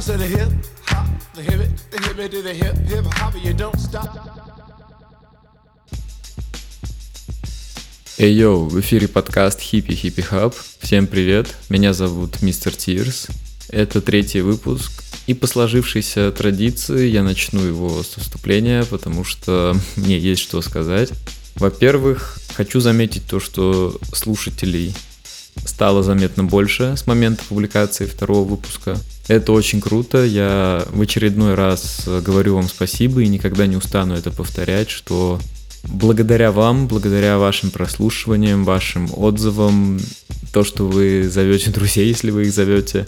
I said a hip hop, the hip it to the hip hip hop, you don't stop. Эй, йоу, в эфире подкаст Хиппи Хиппи Хаб. Всем привет, меня зовут Мистер Тирс. Это третий выпуск, и по сложившейся традиции я начну его с вступления, потому что мне есть что сказать. Во-первых, хочу заметить то, что слушателей стало заметно больше с момента публикации второго выпуска. Это очень круто, я в очередной раз говорю вам спасибо и никогда не устану это повторять, что благодаря вам, благодаря вашим прослушиваниям, вашим отзывам, то, что вы зовете друзей, если вы их зовете,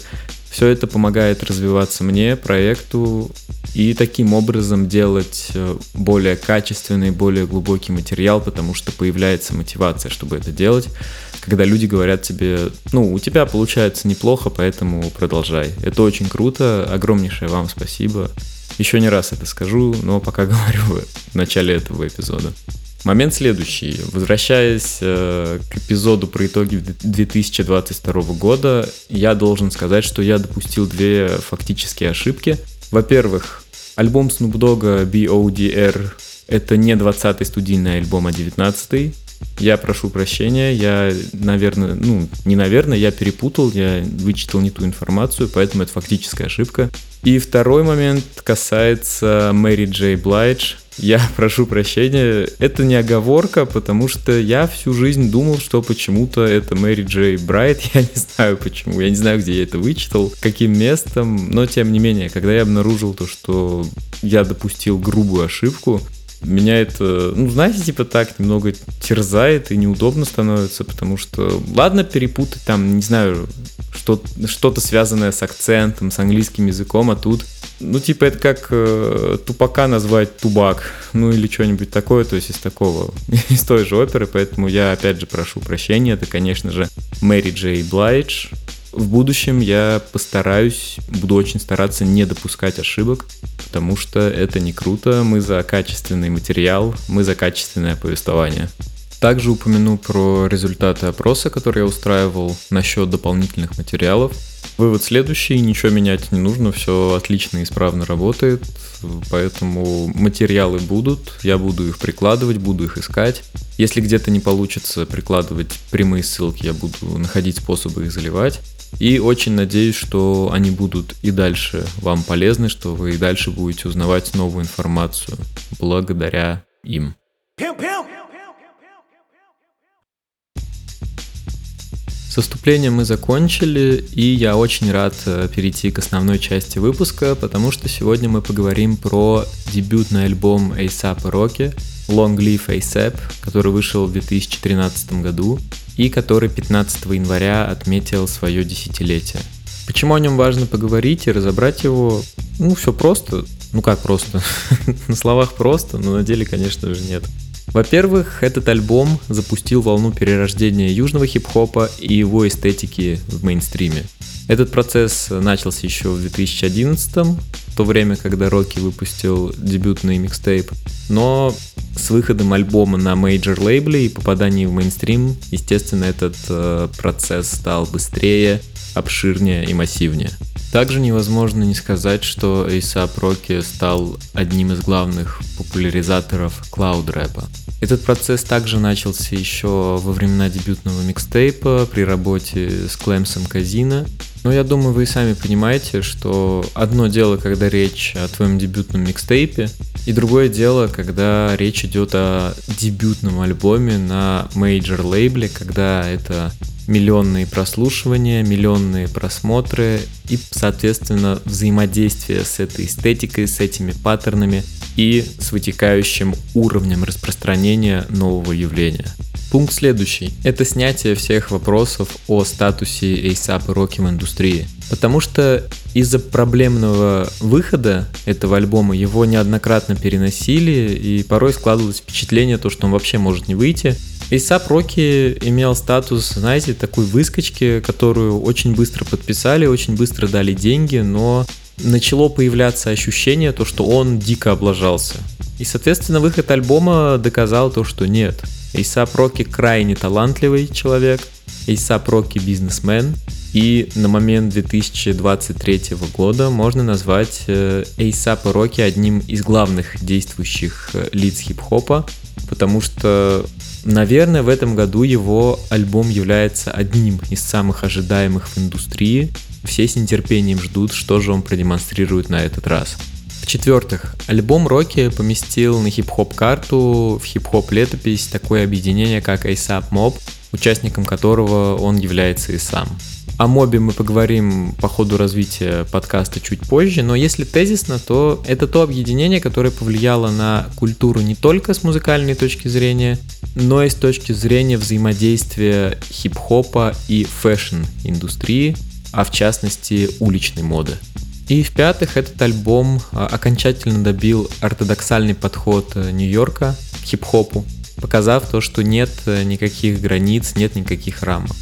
все это помогает развиваться мне, проекту, и таким образом делать более качественный, более глубокий материал, потому что появляется мотивация, чтобы это делать, когда люди говорят тебе: ну, у тебя получается неплохо, поэтому продолжай. Это очень круто, огромнейшее вам спасибо. Еще не раз это скажу, но пока говорю в начале этого эпизода. Момент следующий. Возвращаясь к эпизоду про итоги 2022 года, я должен сказать, что я допустил две фактические ошибки. Во-первых, альбом Snoop Dogg'a B.O.D.R. это не 20-й студийный альбом, а 19-й. Я прошу прощения, я перепутал, я вычитал не ту информацию, поэтому это фактическая ошибка. И второй момент касается Мэри Джей Блайдж. Я прошу прощения, это не оговорка, потому что я всю жизнь думал, что почему-то это Мэри Джей Брайт, я не знаю почему, я не знаю, где я это вычитал, каким местом, но тем не менее, когда я обнаружил то, что я допустил грубую ошибку, меня это, так немного терзает и неудобно становится, потому что, ладно, перепутать там, не знаю, что-то связанное с акцентом, с английским языком, а тут, это как тупака назвать тубак, или что-нибудь такое, то есть из той же оперы, поэтому я, опять же, прошу прощения, это, конечно же, Мэри Джей Блайдж. В будущем я буду очень стараться не допускать ошибок, потому что это не круто, мы за качественный материал, мы за качественное повествование. Также упомяну про результаты опроса, который я устраивал насчет дополнительных материалов. Вывод следующий, ничего менять не нужно, все отлично и исправно работает, поэтому материалы будут, я буду их прикладывать, буду их искать. Если где-то не получится прикладывать прямые ссылки, я буду находить способы их заливать. И очень надеюсь, что они будут и дальше вам полезны, что вы и дальше будете узнавать новую информацию благодаря им. С вступлением мы закончили, и я очень рад перейти к основной части выпуска, потому что сегодня мы поговорим про дебютный альбом A$AP Rocky Long Live A$AP, который вышел в 2013 году и который 15 января отметил свое десятилетие. Почему о нем важно поговорить и разобрать его? Все просто. Как просто? На словах просто, но на деле, конечно же, нет. Во-первых, этот альбом запустил волну перерождения южного хип-хопа и его эстетики в мейнстриме. Этот процесс начался еще в 2011-м, в то время, когда Rocky выпустил дебютный микстейп, но с выходом альбома на мейджор-лейбле и попаданием в мейнстрим, естественно, этот процесс стал быстрее, обширнее и массивнее. Также невозможно не сказать, что A$AP Rocky стал одним из главных популяризаторов клауд-рэпа. Этот процесс также начался еще во времена дебютного микстейпа при работе с Клэмсом Казино. Но я думаю, вы и сами понимаете, что одно дело, когда речь о твоем дебютном микстейпе, и другое дело, когда речь идет о дебютном альбоме на мейджор-лейбле, когда это миллионные прослушивания, миллионные просмотры и, соответственно, взаимодействие с этой эстетикой, с этими паттернами и с вытекающим уровнем распространения нового явления. Пункт следующий – это снятие всех вопросов о статусе A$AP Rocky в индустрии, потому что из-за проблемного выхода этого альбома его неоднократно переносили, и порой складывалось впечатление, что он вообще может не выйти. A$AP Rocky имел статус, такой выскочки, которую очень быстро подписали, очень быстро дали деньги, но начало появляться ощущение, что он дико облажался. И, соответственно, выход альбома доказал то, что нет. A$AP Rocky крайне талантливый человек, A$AP Rocky бизнесмен, И на момент 2023 года можно назвать A$AP Rocky одним из главных действующих лиц хип-хопа, потому что, наверное, в этом году его альбом является одним из самых ожидаемых в индустрии. Все с нетерпением ждут, что же он продемонстрирует на этот раз. В-четвертых, альбом Rocky поместил на хип-хоп-карту, в хип-хоп-летопись такое объединение, как A$AP Mob, участником которого он является и сам. О Мобе мы поговорим по ходу развития подкаста чуть позже, но если тезисно, то это то объединение, которое повлияло на культуру не только с музыкальной точки зрения, но и с точки зрения взаимодействия хип-хопа и фэшн-индустрии, а в частности уличной моды. И в-пятых, этот альбом окончательно добил ортодоксальный подход Нью-Йорка к хип-хопу, показав то, что нет никаких границ, нет никаких рамок.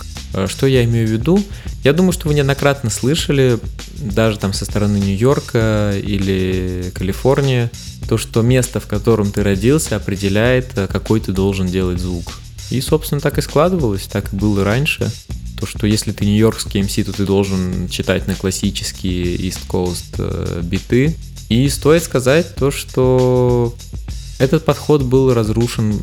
Что я имею в виду? Я думаю, что вы неоднократно слышали, даже там со стороны Нью-Йорка или Калифорнии, то, что место, в котором ты родился, определяет, какой ты должен делать звук. И, собственно, так и складывалось, так и было раньше. То, что если ты нью-йоркский MC, то ты должен читать на классические East Coast биты. И стоит сказать то, что этот подход был разрушен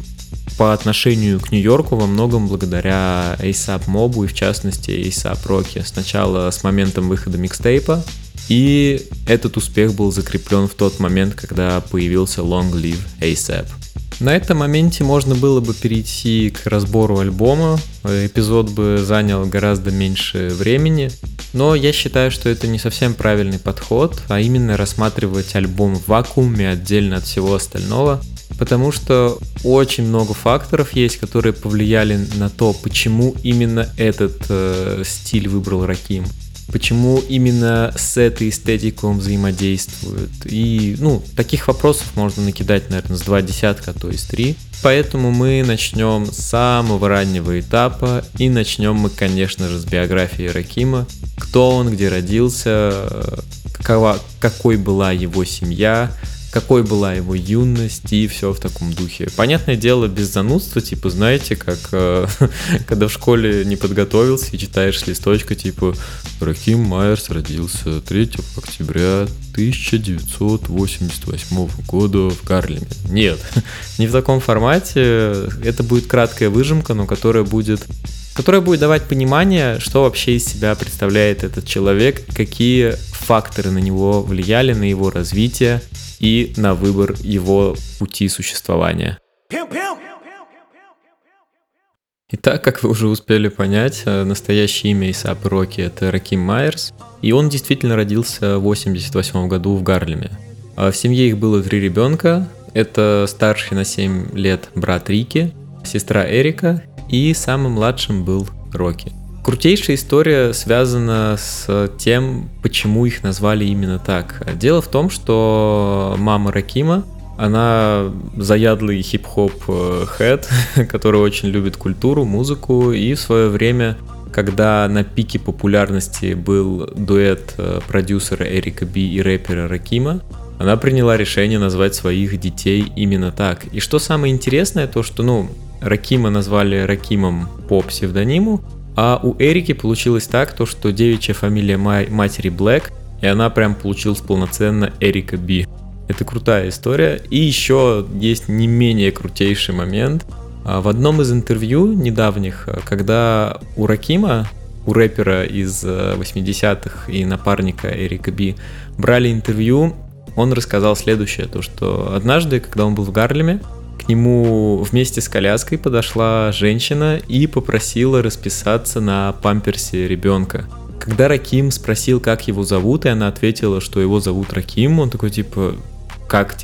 по отношению к Нью-Йорку во многом благодаря A$AP Mob'у и в частности A$AP Rocky. Сначала с моментом выхода микстейпа, и этот успех был закреплен в тот момент, когда появился Long Live A$AP. На этом моменте можно было бы перейти к разбору альбома, эпизод бы занял гораздо меньше времени, но я считаю, что это не совсем правильный подход, а именно рассматривать альбом в вакууме отдельно от всего остального, потому что очень много факторов есть, которые повлияли на то, почему именно этот стиль выбрал Раким, почему именно с этой эстетикой он взаимодействует. И, таких вопросов можно накидать, наверное, с 20, а то и с 3. Поэтому мы начнем с самого раннего этапа, и начнем мы, конечно же, с биографии Ракима. Кто он, где родился, какой была его семья, какой была его юность и все в таком духе. Понятное дело, без занудства, знаете, как когда в школе не подготовился и читаешь листочка, Раким Майерс родился 3 октября 1988 года в Гарлеме. Нет, не в таком формате. Это будет краткая выжимка, но которая будет давать понимание, что вообще из себя представляет этот человек, какие факторы на него влияли, на его развитие и на выбор его пути существования. Итак, как вы уже успели понять, настоящее имя A$AP Rocky — это Раким Майерс, и он действительно родился в 1988 году в Гарлеме. В семье их было 3 ребенка, это старший на 7 лет брат Рики, сестра Эрика, и самым младшим был Рокки. Крутейшая история связана с тем, почему их назвали именно так. Дело в том, что мама Ракима, она заядлый хип-хоп-хэд, который очень любит культуру, музыку, и в свое время, когда на пике популярности был дуэт продюсера Эрика Би и рэпера Ракима, она приняла решение назвать своих детей именно так. И что самое интересное, то что, Ракима назвали Ракимом по псевдониму, а у Эрики получилось так, то что девичья фамилия матери Блэк, и она прям получилась полноценно Эрика Би. Это крутая история. И еще есть не менее крутейший момент. В одном из интервью недавних, когда у Ракима, у рэпера из 80-х и напарника Эрика Би, брали интервью, он рассказал следующее, то что однажды, когда он был в Гарлеме, к нему вместе с коляской подошла женщина и попросила расписаться на памперсе ребенка. Когда Раким спросил, как его зовут, и она ответила, что его зовут Раким, он такой, как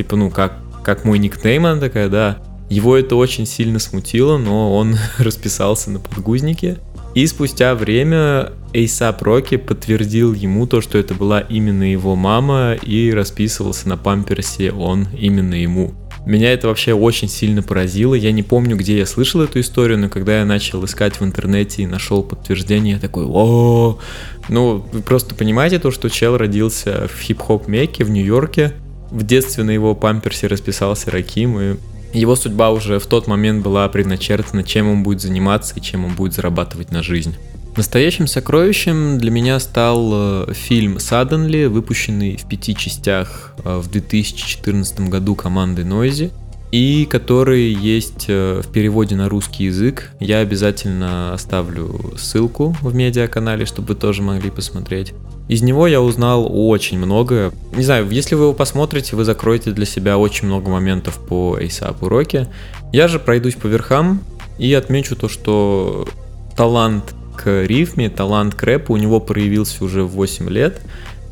мой никнейм, она такая, да. Его это очень сильно смутило, но он расписался на подгузнике. И спустя время A$AP Rocky подтвердил ему то, что это была именно его мама, и расписывался на памперсе он именно ему. Меня это вообще очень сильно поразило, я не помню, где я слышал эту историю, но когда я начал искать в интернете и нашел подтверждение, я такой, о-о-о! Вы просто понимаете то, что чел родился в хип-хоп-мекке в Нью-Йорке, в детстве на его памперсе расписался Раким, и его судьба уже в тот момент была предначертана, чем он будет заниматься и чем он будет зарабатывать на жизнь. Настоящим сокровищем для меня стал фильм «Suddenly», выпущенный в 5 частях в 2014 году командой Noisy, и который есть в переводе на русский язык. Я обязательно оставлю ссылку в медиаканале, чтобы вы тоже могли посмотреть. Из него я узнал очень многое. Не знаю, если вы его посмотрите, вы закроете для себя очень много моментов по A$AP Rocky. Я же пройдусь по верхам и отмечу то, что талант к рифме, талант к рэпу у него проявился уже в 8 лет.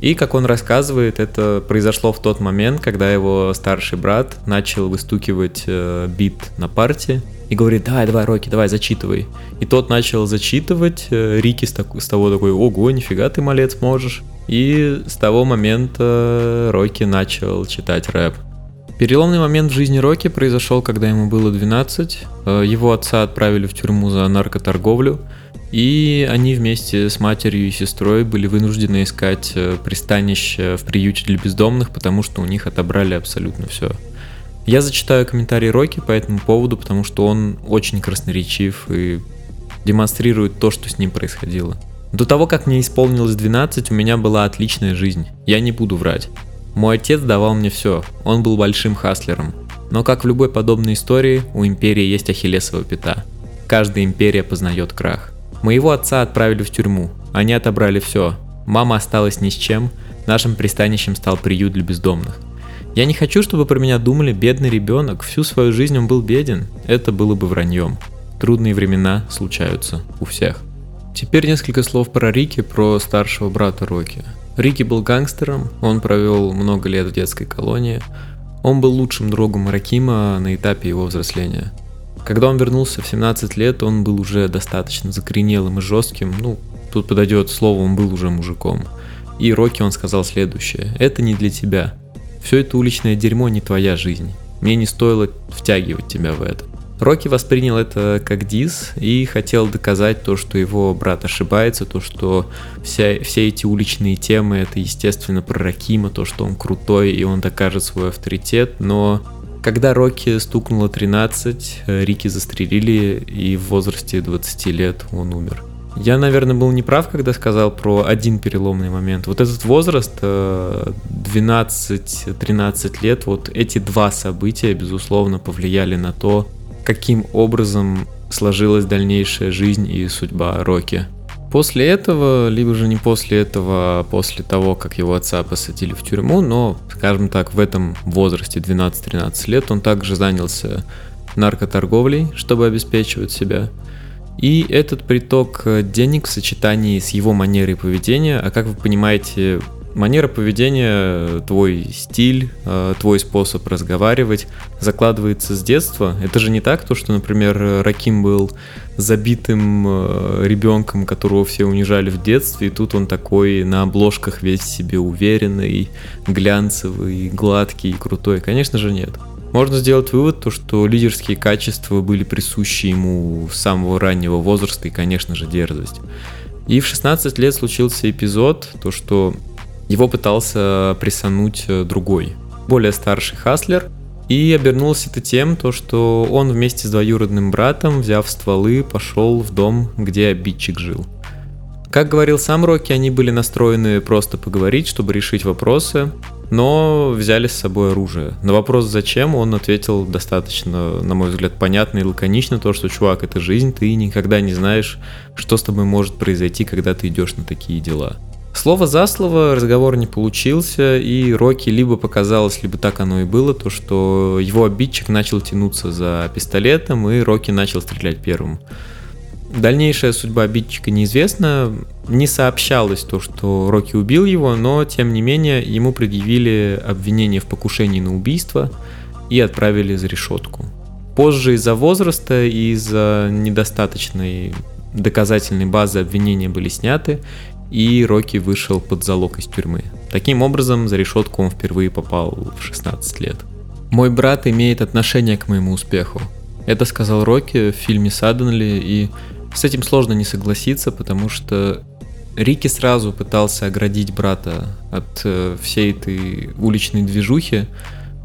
И, как он рассказывает, это произошло в тот момент, когда его старший брат начал выстукивать бит на парте и говорит: давай, Рокки, давай, зачитывай. И тот начал зачитывать, Рики с того такой: ого, нифига ты малец можешь. И с того момента Рокки начал читать рэп. Переломный момент в жизни Рокки произошел, когда ему было 12. Его отца отправили в тюрьму за наркоторговлю. И они вместе с матерью и сестрой были вынуждены искать пристанище в приюте для бездомных, потому что у них отобрали абсолютно все. Я зачитаю комментарии Рокки по этому поводу, потому что он очень красноречив и демонстрирует то, что с ним происходило. «До того, как мне исполнилось 12, у меня была отличная жизнь. Я не буду врать. Мой отец давал мне все. Он был большим хаслером. Но, как в любой подобной истории, у империи есть ахиллесова пята. Каждая империя познает крах. Моего отца отправили в тюрьму, они отобрали все, мама осталась ни с чем, нашим пристанищем стал приют для бездомных. Я не хочу, чтобы про меня думали: бедный ребенок, всю свою жизнь он был беден, это было бы враньем. Трудные времена случаются у всех». Теперь несколько слов про Рики, про старшего брата Рокки. Рики был гангстером, он провел много лет в детской колонии, он был лучшим другом Ракима на этапе его взросления. Когда он вернулся в 17 лет, он был уже достаточно закоренелым и жестким, тут подойдет слово, он был уже мужиком. И Рокки он сказал следующее: «Это не для тебя. Все это уличное дерьмо не твоя жизнь. Мне не стоило втягивать тебя в это». Рокки воспринял это как диз и хотел доказать то, что его брат ошибается, то, что все эти уличные темы — это, естественно, про Ракима, то, что он крутой и он докажет свой авторитет, но... Когда Рокки стукнуло 13, Рики застрелили, и в возрасте 20 лет он умер. Я, наверное, был неправ, когда сказал про один переломный момент. Вот этот возраст, 12-13 лет, вот эти два события, безусловно, повлияли на то, каким образом сложилась дальнейшая жизнь и судьба Рокки. После этого, либо же не после этого, а после того, как его отца посадили в тюрьму, но, скажем так, в этом возрасте, 12-13 лет, он также занялся наркоторговлей, чтобы обеспечивать себя. И этот приток денег в сочетании с его манерой поведения, а как вы понимаете, манера поведения, твой стиль, твой способ разговаривать закладывается с детства. Это же не так, то, что, например, Раким был забитым ребенком, которого все унижали в детстве, и тут он такой на обложках весь себе уверенный, глянцевый, гладкий, крутой. Конечно же, нет. Можно сделать вывод, то, что лидерские качества были присущи ему с самого раннего возраста и, конечно же, дерзость. И в 16 лет случился эпизод, то, что его пытался прессануть другой, более старший хаслер, и обернулось это тем, то, что он вместе с двоюродным братом, взяв стволы, пошел в дом, где обидчик жил. Как говорил сам Рокки, они были настроены просто поговорить, чтобы решить вопросы, но взяли с собой оружие. На вопрос «зачем?» он ответил достаточно, на мой взгляд, понятно и лаконично, то, что, чувак, это жизнь, ты никогда не знаешь, что с тобой может произойти, когда ты идешь на такие дела. Слово за слово разговор не получился, и Рокки либо показалось, либо так оно и было, то, что его обидчик начал тянуться за пистолетом, и Рокки начал стрелять первым. Дальнейшая судьба обидчика неизвестна, не сообщалось то, что Рокки убил его, но, тем не менее, ему предъявили обвинение в покушении на убийство и отправили за решетку. Позже из-за возраста и из-за недостаточной доказательной базы обвинения были сняты, и Рокки вышел под залог из тюрьмы. Таким образом, за решетку он впервые попал в 16 лет. «Мой брат имеет отношение к моему успеху», — это сказал Рокки в фильме «Suddenly», и с этим сложно не согласиться, потому что Рики сразу пытался оградить брата от всей этой уличной движухи,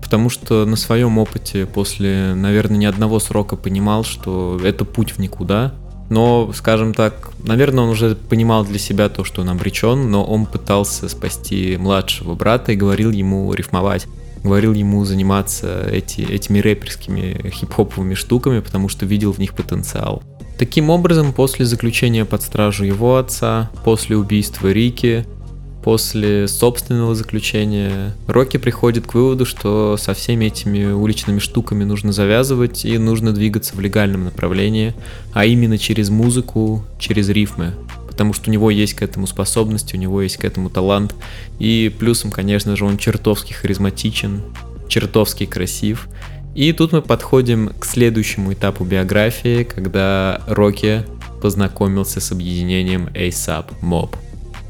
потому что на своем опыте после, наверное, ни одного срока понимал, что это путь в никуда, но, скажем так, наверное, он уже понимал для себя то, что он обречен, но он пытался спасти младшего брата и говорил ему рифмовать, говорил ему заниматься этими рэперскими хип-хоповыми штуками, потому что видел в них потенциал. Таким образом, после заключения под стражу его отца, после убийства Рики, после собственного заключения, Рокки приходит к выводу, что со всеми этими уличными штуками нужно завязывать и нужно двигаться в легальном направлении, а именно через музыку, через рифмы, потому что у него есть к этому способность, у него есть к этому талант, и плюсом, конечно же, он чертовски харизматичен, чертовски красив. И тут мы подходим к следующему этапу биографии, когда Рокки познакомился с объединением A$AP Mob.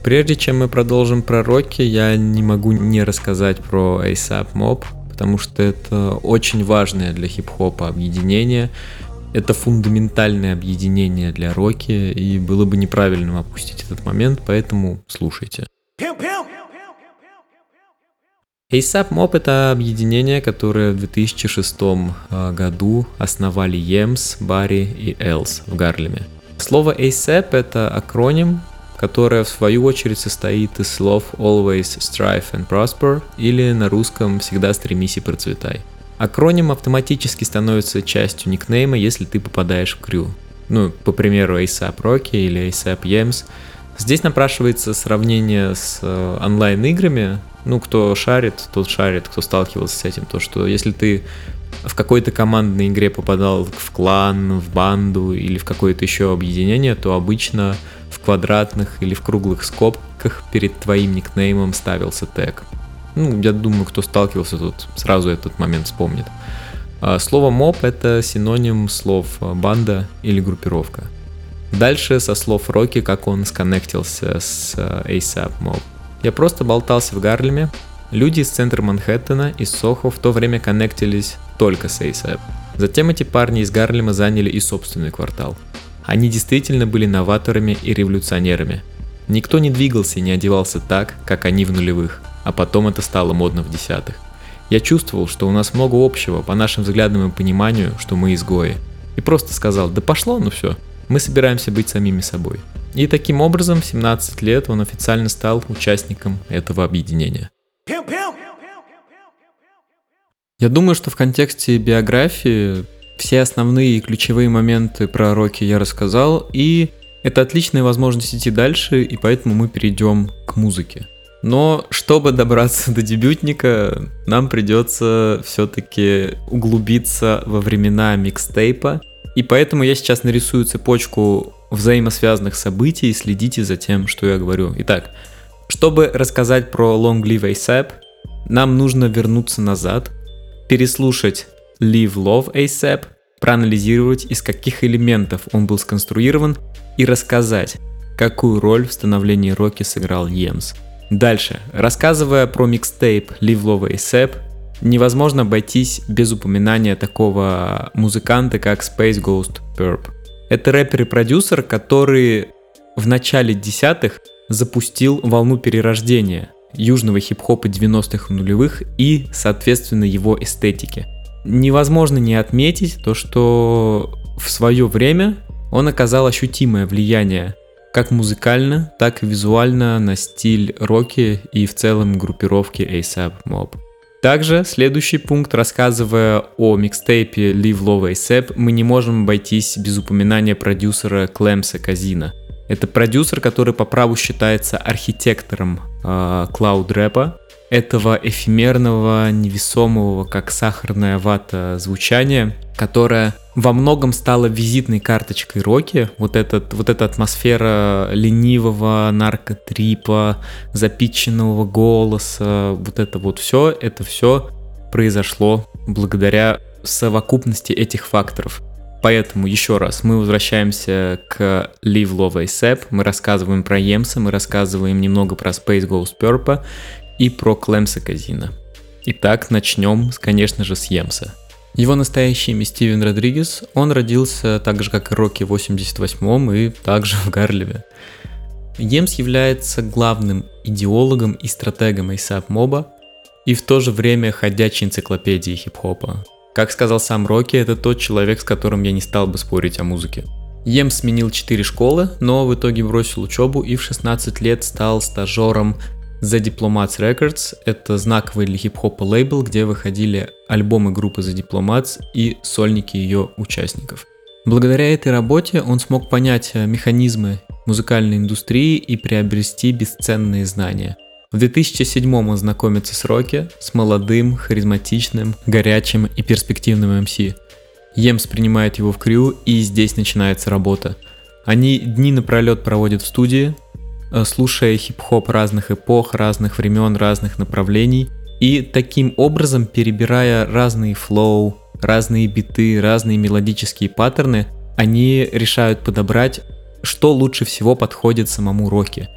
Прежде чем мы продолжим про Рокки, я не могу не рассказать про A$AP Mob, потому что это очень важное для хип-хопа объединение. Это фундаментальное объединение для Рокки, и было бы неправильным опустить этот момент, поэтому слушайте. A$AP Mob — это объединение, которое в 2006 году основали Емс, Барри и Элс в Гарлеме. Слово A$AP — это акроним, которая в свою очередь состоит из слов Always Strive and Prosper, или на русском «Всегда стремись и процветай». Акроним автоматически становится частью никнейма, если ты попадаешь в крю. По примеру, A$AP Rocky или A$AP Yams. Здесь напрашивается сравнение с онлайн-играми. Кто шарит, тот шарит, кто сталкивался с этим. То, что если ты в какой-то командной игре попадал в клан, в банду или в какое-то еще объединение, то обычно в квадратных или в круглых скобках перед твоим никнеймом ставился тег. Я думаю, кто сталкивался, тот сразу этот момент вспомнит. Слово «моб» — это синоним слов «банда» или «группировка». Дальше со слов Рокки, как он сконнектился с A$AP Mob. Я просто болтался в Гарлеме. Люди из центра Манхэттена, из Сохо в то время коннектились только с A$AP. Затем эти парни из Гарлема заняли и собственный квартал. Они действительно были новаторами и революционерами. Никто не двигался и не одевался так, как они в нулевых, а потом это стало модно в десятых. Я чувствовал, что у нас много общего по нашим взглядам и пониманию, что мы изгои. И просто сказал: да пошло, все, мы собираемся быть самими собой. И таким образом в 17 лет он официально стал участником этого объединения. Я думаю, что в контексте биографии все основные и ключевые моменты про Рокки я рассказал, и это отличная возможность идти дальше, и поэтому мы перейдем к музыке. Но чтобы добраться до дебютника, нам придется все-таки углубиться во времена микстейпа, и поэтому я сейчас нарисую цепочку взаимосвязанных событий, и следите за тем, что я говорю. Итак, чтобы рассказать про Long Live A$AP, нам нужно вернуться назад, переслушать Live Love A$AP, проанализировать, из каких элементов он был сконструирован, и рассказать, какую роль в становлении Рокки сыграл Емс. Дальше, рассказывая про микстейп Live Love A$AP, невозможно обойтись без упоминания такого музыканта, как Space Ghost Perp. Это рэпер и продюсер, который в начале десятых запустил волну перерождения южного хип-хопа 90-х и нулевых и, соответственно, его эстетики. Невозможно не отметить то, что в свое время он оказал ощутимое влияние как музыкально, так и визуально на стиль Рокки и в целом группировки A$AP Mob. Также следующий пункт, рассказывая о микстейпе Live Love A$AP, мы не можем обойтись без упоминания продюсера Клэмса Казина. Это продюсер, который по праву считается архитектором клауд-рэпа, этого эфемерного, невесомого, как сахарная вата, звучания, которое во многом стало визитной карточкой Рокки. Вот эта атмосфера ленивого наркотрипа, запиченного голоса, это все произошло благодаря совокупности этих факторов. Поэтому еще раз, мы возвращаемся к Live Love A$AP, мы рассказываем про Емса, мы рассказываем немного про Space Ghost Perp и про Клэмса Казина. Итак, начнем, конечно же, с Емса. Его настоящее имя Стивен Родригес, он родился так же, как и Рокки, в 88-м и также в Гарлеме. Емс является главным идеологом и стратегом A$AP Mob и в то же время ходячей энциклопедией хип-хопа. Как сказал сам Рокки, это тот человек, с которым я не стал бы спорить о музыке. Ем сменил 4 школы, но в итоге бросил учебу и в 16 лет стал стажером The Diplomats Records. Это знаковый для хип-хопа лейбл, где выходили альбомы группы The Diplomats и сольники ее участников. Благодаря этой работе он смог понять механизмы музыкальной индустрии и приобрести бесценные знания. В 2007 он знакомится с Рокки, с молодым, харизматичным, горячим и перспективным MC. Емс принимает его в крю, и здесь начинается работа. Они дни напролет проводят в студии, слушая хип-хоп разных эпох, разных времен, разных направлений, и таким образом, перебирая разные флоу, разные биты, разные мелодические паттерны, они решают подобрать, что лучше всего подходит самому Рокки.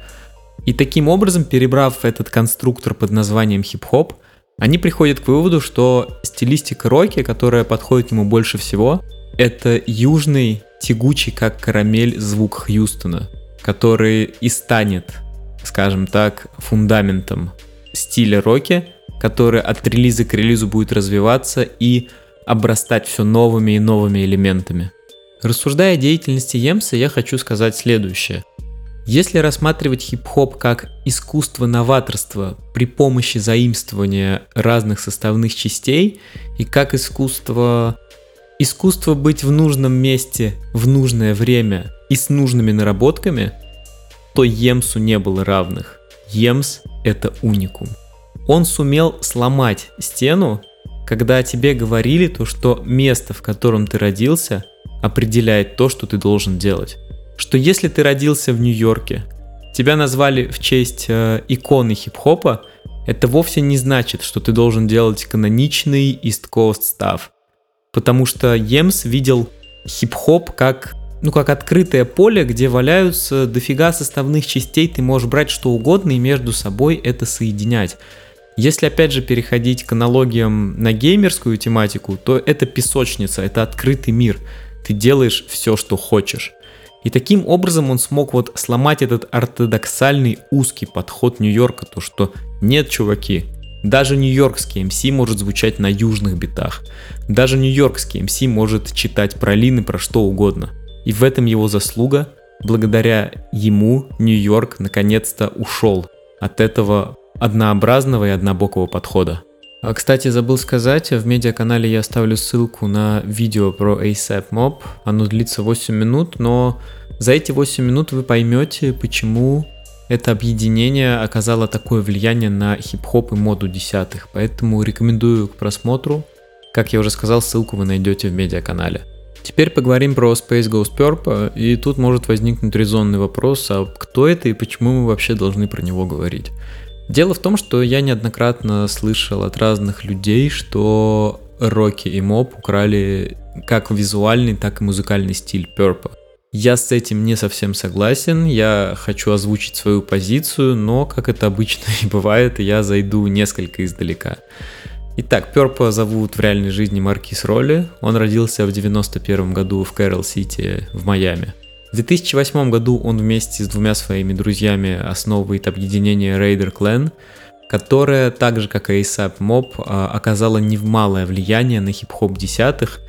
И таким образом, перебрав этот конструктор под названием хип-хоп, они приходят к выводу, что стилистика Рокки, которая подходит ему больше всего, это южный, тягучий, как карамель, звук Хьюстона, который и станет, скажем так, фундаментом стиля Рокки, который от релиза к релизу будет развиваться и обрастать все новыми и новыми элементами. Рассуждая о деятельности Емса, я хочу сказать следующее. Если рассматривать хип-хоп как искусство новаторства при помощи заимствования разных составных частей и как искусство быть в нужном месте в нужное время и с нужными наработками, то Емсу не было равных. Емс — это уникум. Он сумел сломать стену, когда тебе говорили то, что место, в котором ты родился, определяет то, что ты должен делать. Что если ты родился в Нью-Йорке, тебя назвали в честь иконы хип-хопа, это вовсе не значит, что ты должен делать каноничный East Coast став. Потому что Емс видел хип-хоп как, как открытое поле, где валяются дофига составных частей, ты можешь брать что угодно и между собой это соединять. Если опять же переходить к аналогиям на геймерскую тематику, то это песочница, это открытый мир, ты делаешь все, что хочешь. И таким образом он смог сломать этот ортодоксальный узкий подход Нью-Йорка, то что нет, чуваки, даже нью-йоркский МС может звучать на южных битах, даже нью-йоркский МС может читать про лины, про что угодно. И в этом его заслуга, благодаря ему Нью-Йорк наконец-то ушел от этого однообразного и однобокого подхода. Кстати, забыл сказать, в медиаканале я оставлю ссылку на видео про A$AP Mob. Оно длится 8 минут, но за эти 8 минут вы поймете, почему это объединение оказало такое влияние на хип-хоп и моду десятых. Поэтому рекомендую к просмотру. Как я уже сказал, ссылку вы найдете в медиаканале. Теперь поговорим про Space Ghost Purp, и тут может возникнуть резонный вопрос, а кто это и почему мы вообще должны про него говорить? Дело в том, что я неоднократно слышал от разных людей, что Рокки и Моб украли как визуальный, так и музыкальный стиль Purpa. Я с этим не совсем согласен, я хочу озвучить свою позицию, но, как это обычно и бывает, я зайду несколько издалека. Итак, Purpa зовут в реальной жизни Маркис Ролли, он родился в 91 году в Кэрол-Сити в Майами. В 2008 году он вместе с двумя своими друзьями основывает объединение Raider Clan, которое, так же как и A$AP Mob, оказало немалое влияние на хип-хоп десятых.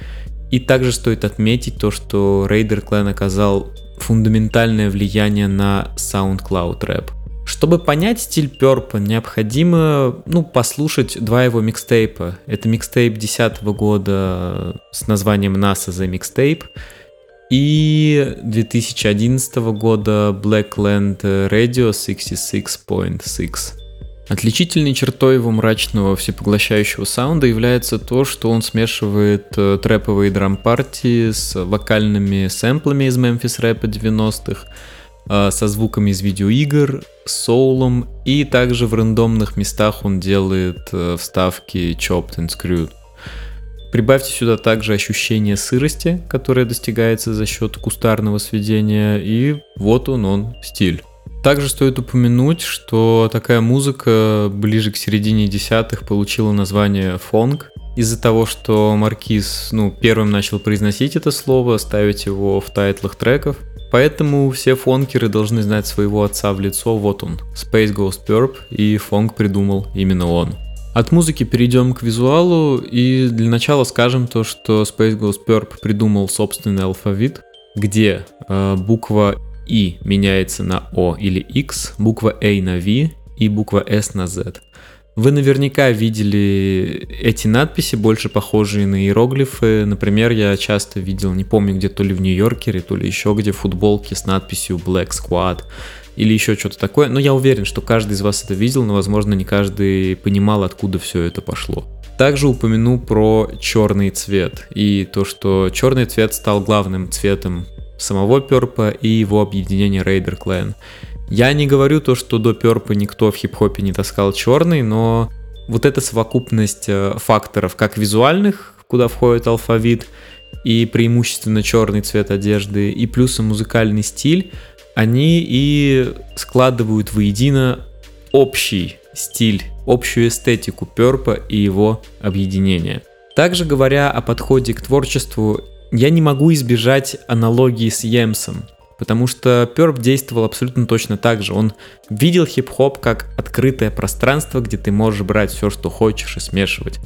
И также стоит отметить то, что Raider Clan оказал фундаментальное влияние на SoundCloud рэп. Чтобы понять стиль Purpa, необходимо послушать два его микстейпа. Это микстейп 2010 года с названием NASA The Mixtape и 2011 года Blackland Radio 66.6. Отличительной чертой его мрачного всепоглощающего саунда является то, что он смешивает трэповые драм-партии с вокальными сэмплами из Мемфис-рэпа 90-х, со звуками из видеоигр, с соулом, и также в рандомных местах он делает вставки chopped and screwed. Прибавьте сюда также ощущение сырости, которое достигается за счет кустарного сведения, и вот он стиль. Также стоит упомянуть, что такая музыка ближе к середине десятых получила название фонк, из-за того, что Маркиз первым начал произносить это слово, ставить его в тайтлах треков, поэтому все фонкеры должны знать своего отца в лицо, вот он, Space Ghost Purp, и фонк придумал именно он. От музыки перейдем к визуалу, и для начала скажем то, что Space Ghost Purp придумал собственный алфавит, где буква «и» меняется на «о» или «x», буква «a» на «v» и буква «s» на «z». Вы наверняка видели эти надписи, больше похожие на иероглифы. Например, я часто видел, не помню, где то ли в Нью-Йоркере, то ли еще где, футболки с надписью Black Squad или еще что-то такое. Но я уверен, что каждый из вас это видел, но, возможно, не каждый понимал, откуда все это пошло. Также упомяну про черный цвет и то, что черный цвет стал главным цветом самого Purple и его объединения Raider Clan. Я не говорю то, что до Purple никто в хип-хопе не таскал черный, но вот эта совокупность факторов, как визуальных, куда входит алфавит, и преимущественно черный цвет одежды, и плюсом музыкальный стиль, они и складывают воедино общий стиль, общую эстетику Purple и его объединения. Также говоря о подходе к творчеству, я не могу избежать аналогии с Емсом. Потому что Purp действовал абсолютно точно так же. Он видел хип-хоп как открытое пространство, где ты можешь брать все, что хочешь, и смешивать.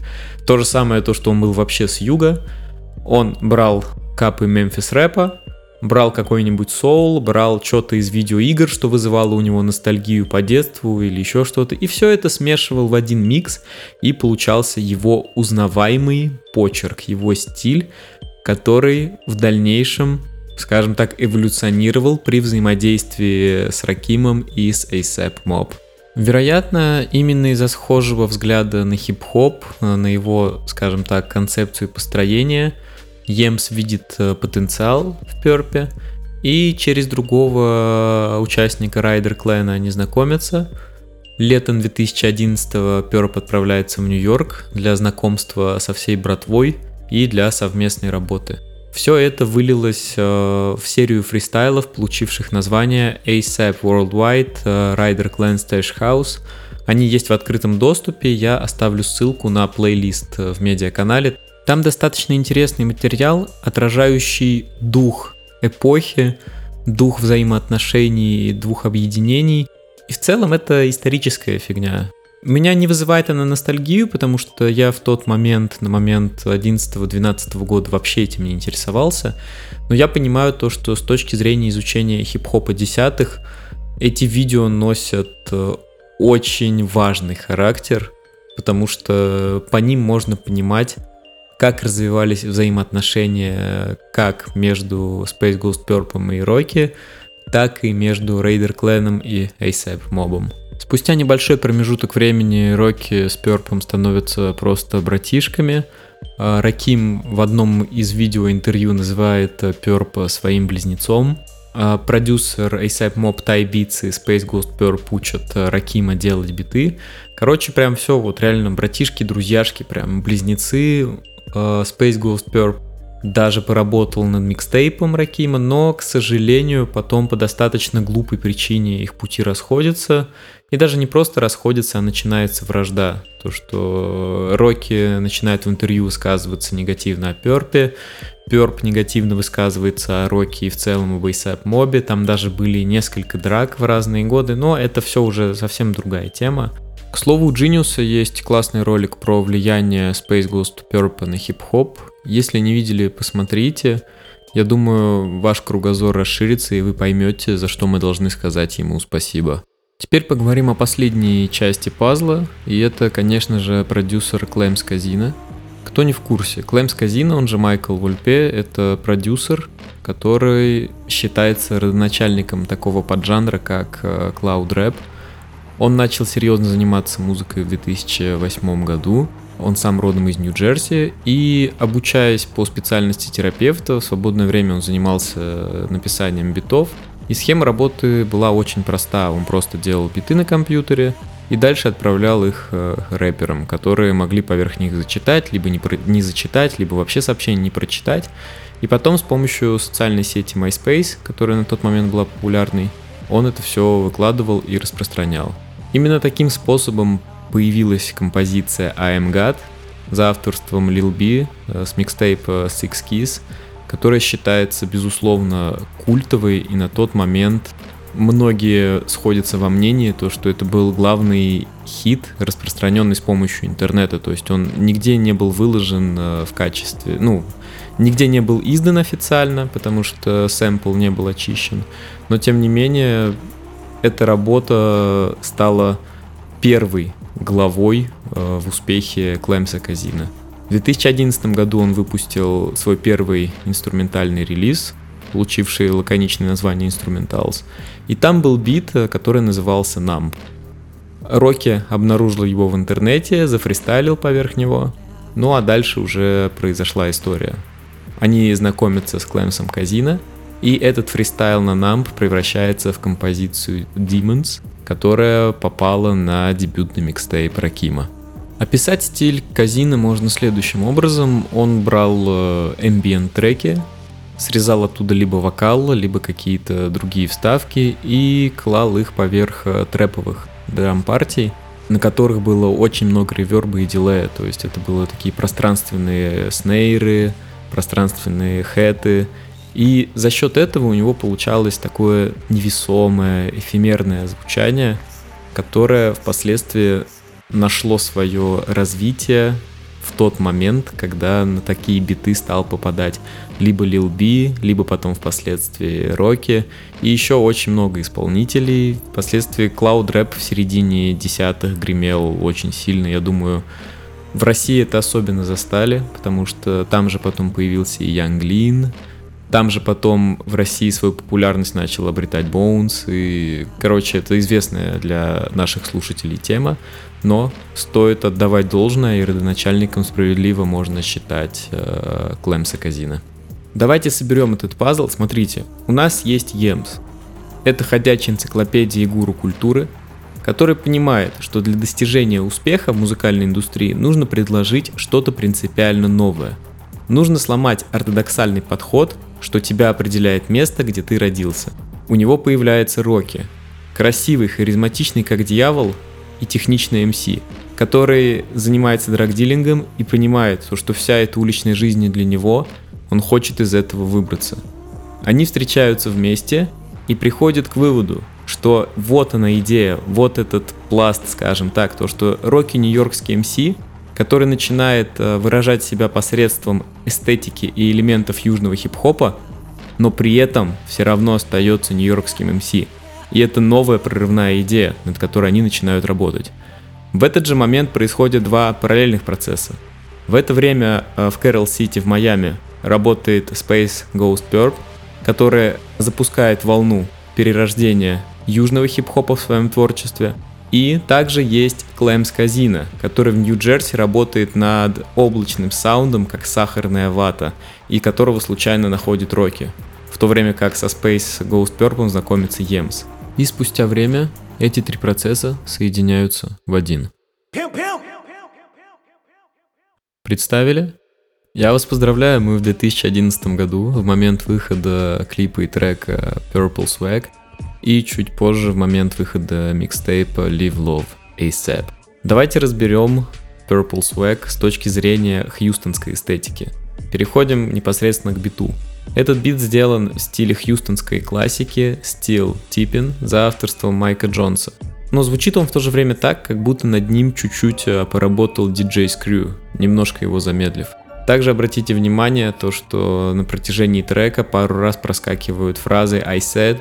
То же самое, то, что он был вообще с юга. Он брал капы Мемфис рэпа, брал какой-нибудь соул, брал что-то из видеоигр, что вызывало у него ностальгию по детству или еще что-то. И все это смешивал в один микс, и получался его узнаваемый почерк, его стиль, который в дальнейшем, скажем так, эволюционировал при взаимодействии с Ракимом и с A$AP Mob. Вероятно, именно из-за схожего взгляда на хип-хоп, на его, скажем так, концепцию построения, Емс видит потенциал в Purp'е, и через другого участника Raider Clan они знакомятся. Летом 2011-го Purp отправляется в Нью-Йорк для знакомства со всей братвой и для совместной работы. Все это вылилось в серию фристайлов, получивших название A$AP Worldwide Raider Clan Stash House. Они есть в открытом доступе, я оставлю ссылку на плейлист в медиаканале. Там достаточно интересный материал, отражающий дух эпохи, дух взаимоотношений двух объединений. И в целом это историческая фигня. Меня не вызывает она ностальгию, потому что я в тот момент, на момент 11-12 года вообще этим не интересовался, но я понимаю то, что с точки зрения изучения хип-хопа десятых эти видео носят очень важный характер, потому что по ним можно понимать, как развивались взаимоотношения как между Space Ghost Purp'ом и Rocky, так и между Raider Clan'ом и A$AP Mob'ом. Спустя небольшой промежуток времени Рокки с Purp'ом становятся просто братишками. Раким в одном из видеоинтервью называет Purp'а своим близнецом. Продюсер A$AP Mob Ty Beats и Space Ghost Purp учат Ракима делать биты. Короче, прям все, вот реально братишки, друзьяшки, прям близнецы. Space Ghost Purp даже поработал над микстейпом Ракима, но, к сожалению, потом по достаточно глупой причине их пути расходятся. И даже не просто расходятся, а начинается вражда. То, что Рокки начинает в интервью высказываться негативно о Purp'е, Purp негативно высказывается о Рокки и в целом об A$AP Mob'е. Там даже были несколько драк в разные годы, но это все уже совсем другая тема. К слову, у Genius'а есть классный ролик про влияние Space Ghost Purp'а на хип-хоп. Если не видели, посмотрите. Я думаю, ваш кругозор расширится, и вы поймете, за что мы должны сказать ему спасибо. Теперь поговорим о последней части пазла, и это, конечно же, продюсер Clams Casino. Кто не в курсе, Clams Casino, он же Майкл Вольпе, это продюсер, который считается родоначальником такого поджанра, как Cloud Rap. Он начал серьезно заниматься музыкой в 2008 году, он сам родом из Нью-Джерси, и, обучаясь по специальности терапевта, в свободное время он занимался написанием битов, и схема работы была очень проста, он просто делал биты на компьютере и дальше отправлял их рэперам, которые могли поверх них зачитать, либо не зачитать, либо вообще сообщение не прочитать, и потом с помощью социальной сети MySpace, которая на тот момент была популярной, он это все выкладывал и распространял. Именно таким способом появилась композиция I Am God за авторством Lil B с микстейпа Six Keys, которая считается, безусловно, культовой и на тот момент Многие сходятся во мнении, то, что это был главный хит, распространенный с помощью интернета. То есть он нигде не был выложен в качестве... Ну, нигде не был издан официально, потому что сэмпл не был очищен. Но, тем не менее, эта работа стала первой главой в успехе Клэмса Казина. В 2011 году он выпустил свой первый инструментальный релиз, получивший лаконичное название Instrumentals. И там был бит, который назывался Numb. Рокки обнаружил его в интернете, зафристайлил поверх него. Ну а дальше уже произошла история. Они знакомятся с Клэмсом Казина, и этот фристайл на Numb превращается в композицию Demons, которая попала на дебютный микстейп Ракима. Описать стиль Казина можно следующим образом. Он брал ambient треки, срезал оттуда либо вокал, либо какие-то другие вставки и клал их поверх трэповых драм-партий, на которых было очень много реверба и дилея. То есть это были такие пространственные снейры, пространственные хэты. И за счет этого у него получалось такое невесомое, эфемерное звучание, которое впоследствии нашло свое развитие в тот момент, когда на такие биты стал попадать либо Lil B, либо потом впоследствии Рокки, и еще очень много исполнителей. Впоследствии клауд-рэп в середине десятых гремел очень сильно, я думаю, в России это особенно застали, потому что там же потом появился и Young Lean, там же потом в России свою популярность начал обретать Bones, и, короче, это известная для наших слушателей тема. Но стоит отдавать должное, и родоначальником справедливо можно считать Клэмса Казина. Давайте соберем этот пазл. Смотрите, у нас есть Емс. Это ходячая энциклопедия и гуру культуры, который понимает, что для достижения успеха в музыкальной индустрии нужно предложить что-то принципиально новое. Нужно сломать ортодоксальный подход, что тебя определяет место, где ты родился. У него появляется Рокки. Красивый, харизматичный как дьявол, и техничный МС, который занимается драгдилингом и понимает, что вся эта уличная жизнь не для него, он хочет из этого выбраться. Они встречаются вместе и приходят к выводу, что вот она идея, вот этот пласт, скажем так, то, что Рокки нью-йоркский МС, который начинает выражать себя посредством эстетики и элементов южного хип-хопа, но при этом все равно остается нью-йоркским МС. И это новая прорывная идея, над которой они начинают работать. В этот же момент происходят два параллельных процесса. В это время в Кэрол-Сити в Майами работает Space Ghost Perp, которая запускает волну перерождения южного хип-хопа в своем творчестве. И также есть Клэмс Казина, который в Нью-Джерси работает над облачным саундом, как сахарная вата, и которого случайно находит Рокки, в то время как со Space Ghost Perp знакомится Емс. И спустя время эти три процесса соединяются в один. Представили? Я вас поздравляю, мы в 2011 году, в момент выхода клипа и трека Purple Swag, и чуть позже в момент выхода микстейпа Live Love ASAP. Давайте разберем Purple Swag с точки зрения хьюстонской эстетики. Переходим непосредственно к биту. Этот бит сделан в стиле хьюстонской классики Steel Tippin за авторством Майка Джонса. Но звучит он в то же время так, как будто над ним чуть-чуть поработал DJ Screw, немножко его замедлив. Также обратите внимание то, что на протяжении трека пару раз проскакивают фразы I said.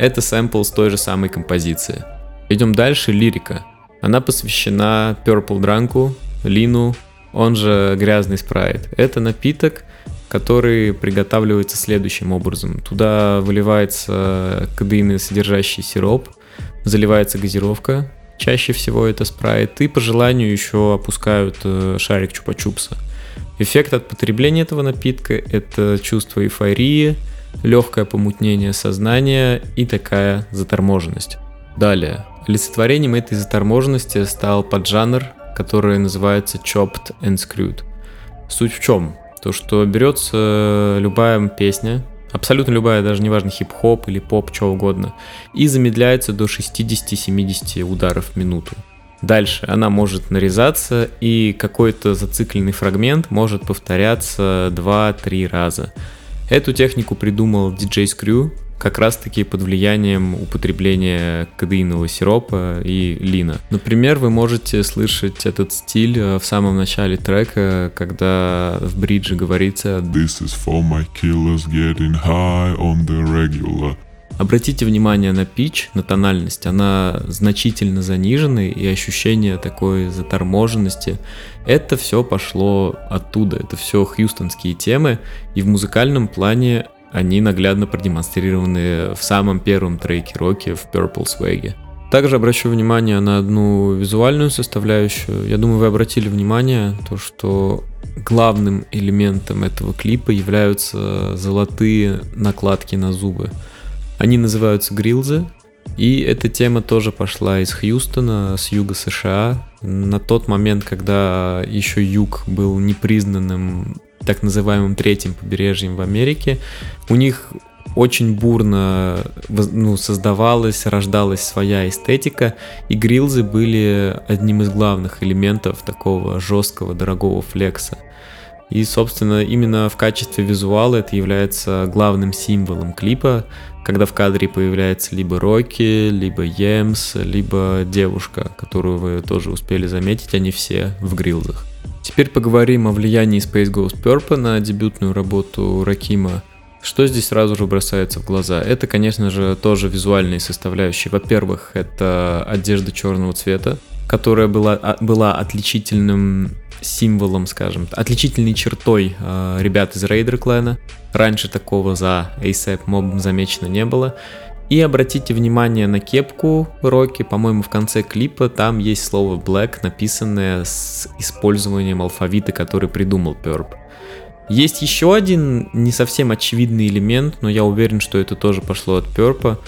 Это сэмпл с той же самой композиции. Идем дальше, лирика. Она посвящена Purple Drunk'у, Лину, он же Грязный Спрайт. Это напиток, который приготавливается следующим образом. Туда выливается кадеиносодержащий сироп, заливается газировка, чаще всего это Спрайт, и по желанию еще опускают шарик чупа-чупса. Эффект от потребления этого напитка – это чувство эйфории, легкое помутнение сознания и такая заторможенность. Далее. Олицетворением этой заторможенности стал поджанр, который называется Chopped and Screwed. Суть в чем? То, что берется любая песня, абсолютно любая, даже неважно, хип-хоп или поп, что угодно, и замедляется до 60-70 ударов в минуту. Дальше она может нарезаться, и какой-то зацикленный фрагмент может повторяться 2-3 раза. Эту технику придумал DJ Screw как раз-таки под влиянием употребления кодеинового сиропа и лина. Например, вы можете слышать этот стиль в самом начале трека, когда в бридже говорится «This is for my killers getting high on the regular». Обратите внимание на питч, на тональность, она значительно занижена, и ощущение такой заторможенности. Это все пошло оттуда, это все хьюстонские темы, и в музыкальном плане они наглядно продемонстрированы в самом первом треке роки в Purple Swag'е. Также обращу внимание на одну визуальную составляющую. Я думаю, вы обратили внимание, то что главным элементом этого клипа являются золотые накладки на зубы. Они называются грилзы, и эта тема тоже пошла из Хьюстона, с юга США. На тот момент, когда еще юг был непризнанным так называемым третьим побережьем в Америке, у них очень бурно создавалась, рождалась своя эстетика, и грилзы были одним из главных элементов такого жесткого, дорогого флекса. И, собственно, именно в качестве визуала это является главным символом клипа, когда в кадре появляется либо Рокки, либо Емс, либо девушка, которую вы тоже успели заметить, они все в грилзах. Теперь поговорим о влиянии Space Ghost Purple на дебютную работу Ракима. Что здесь сразу же бросается в глаза? Это, конечно же, тоже визуальные составляющие. Во-первых, это одежда черного цвета, которая была отличительным символом, скажем, отличительной чертой ребят из Raider Clan'а. Раньше такого за A$AP Mob замечено не было. И обратите внимание на кепку Рокки, по-моему, в конце клипа там есть слово Black, написанное с использованием алфавита, который придумал Purp. Есть еще один не совсем очевидный элемент, но я уверен, что это тоже пошло от Purp'а.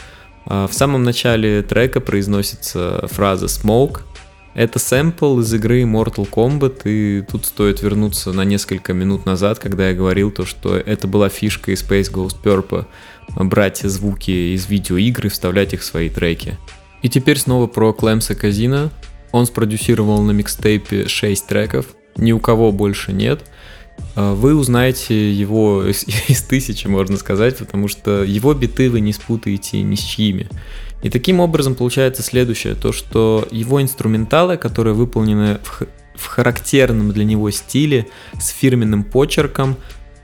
В самом начале трека произносится фраза Smoke. Это сэмпл из игры Mortal Kombat, и тут стоит вернуться на несколько минут назад, когда я говорил то, что это была фишка из Space Ghost Purp'а — брать звуки из видеоигр и вставлять их в свои треки. И теперь снова про Clamsa Casino. Он спродюсировал на микстейпе 6 треков, ни у кого больше нет. Вы узнаете его из 1000, можно сказать, потому что его биты вы не спутаете ни с чьими. И таким образом получается следующее, то что его инструменталы, которые выполнены в характерном для него стиле, с фирменным почерком,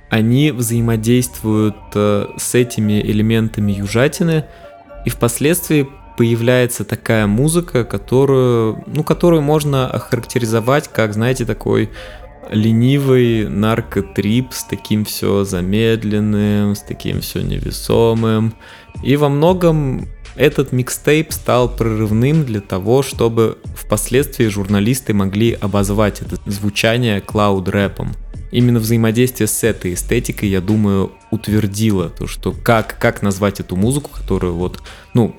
они взаимодействуют с этими элементами южатины, и впоследствии появляется такая музыка, которую можно охарактеризовать как, знаете, такой ленивый наркотрип с таким все замедленным, с таким все невесомым. И во многом этот микстейп стал прорывным для того, чтобы впоследствии журналисты могли обозвать это звучание клауд-рэпом. Именно взаимодействие с этой эстетикой, я думаю, утвердило то, что как назвать эту музыку, которую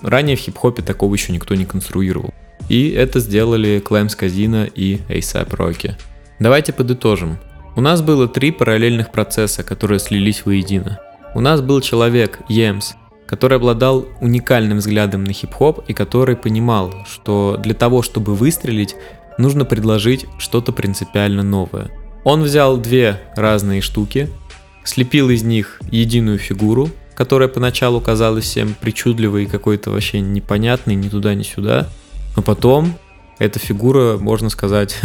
ранее в хип-хопе такого еще никто не конструировал. И это сделали Clamsa Casino и A$AP Rocky. Давайте подытожим. У нас было 3 параллельных процесса, которые слились воедино. У нас был человек, Емс, который обладал уникальным взглядом на хип-хоп и который понимал, что для того, чтобы выстрелить, нужно предложить что-то принципиально новое. Он взял 2 разные штуки, слепил из них единую фигуру, которая поначалу казалась всем причудливой и какой-то вообще непонятной, ни туда, ни сюда, но потом эта фигура, можно сказать,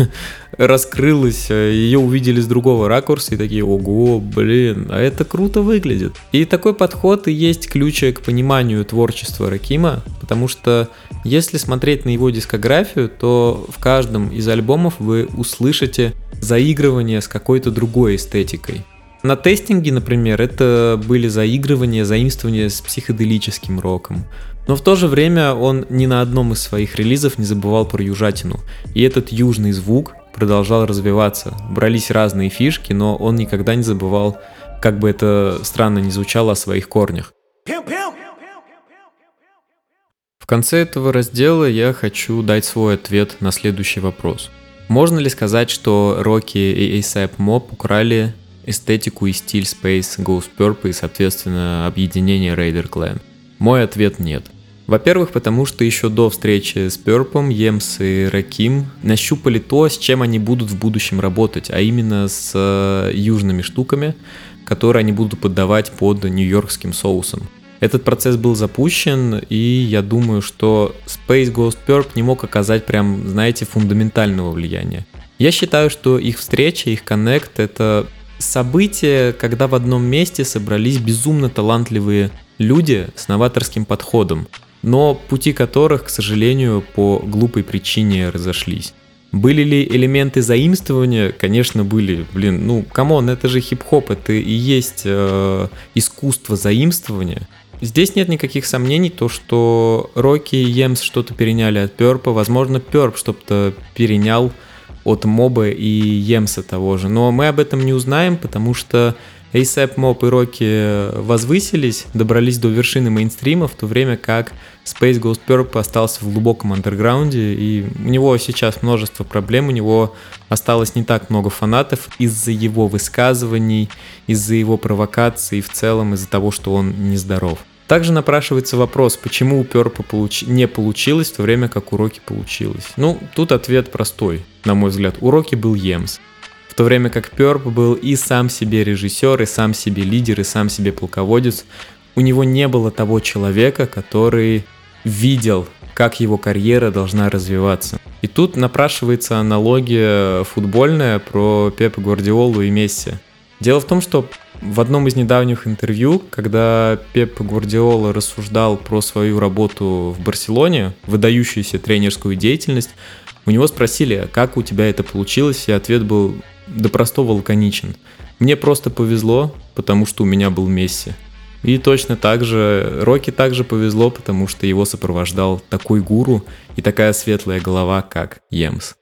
раскрылась, ее увидели с другого ракурса и такие: ого, блин, а это круто выглядит. И такой подход и есть ключ к пониманию творчества Ракима, потому что если смотреть на его дискографию, то в каждом из альбомов вы услышите заигрывание с какой-то другой эстетикой. На тестинге, например, это были заигрывания, заимствования с психоделическим роком. Но в то же время он ни на одном из своих релизов не забывал про южатину. И этот южный звук продолжал развиваться. Брались разные фишки, но он никогда не забывал, как бы это странно ни звучало, о своих корнях. В конце этого раздела я хочу дать свой ответ на следующий вопрос. Можно ли сказать, что Рокки и A$AP Mob украли эстетику и стиль Space Ghost Purp'а и, соответственно, объединение Raider Clan? Мой ответ – нет. Во-первых, потому что еще до встречи с Purp'ом Емс и Раким нащупали то, с чем они будут в будущем работать, а именно с южными штуками. которые они будут подавать под нью-йоркским соусом. Этот процесс был запущен, и я думаю, что Space Ghost Purp не мог оказать прям, знаете, фундаментального влияния. Я считаю, что их встреча, их коннект — это событие, когда в одном месте собрались безумно талантливые люди с новаторским подходом, но пути которых, к сожалению, по глупой причине разошлись. Были ли элементы заимствования? Конечно, были. Камон, это же хип-хоп, это и есть искусство заимствования. Здесь нет никаких сомнений, то, что Rocky и Емс что-то переняли от Purp'а, возможно, Purp что-то перенял от Моба и Емса того же, но мы об этом не узнаем, потому что A$AP Mob и Rocky возвысились, добрались до вершины мейнстрима, в то время как Space Ghost Purp остался в глубоком андерграунде, и у него сейчас множество проблем, у него осталось не так много фанатов из-за его высказываний, из-за его провокаций, в целом из-за того, что он нездоров. Также напрашивается вопрос, почему у Purp'а не получилось, в то время как у Rocky получилось. Тут ответ простой, на мой взгляд. У Rocky был Емс, в то время как Purp был и сам себе режиссер, и сам себе лидер, и сам себе полководец. У него не было того человека, который видел, как его карьера должна развиваться. И тут напрашивается аналогия футбольная про Пепа Гвардиолу и Месси. Дело в том, что в одном из недавних интервью, когда Пеп Гвардиола рассуждал про свою работу в Барселоне, выдающуюся тренерскую деятельность, у него спросили, как у тебя это получилось, и ответ был до простого лаконичен. Мне просто повезло, потому что у меня был Месси. И точно так же Rocky также повезло, потому что его сопровождал такой гуру и такая светлая голова, как Емс.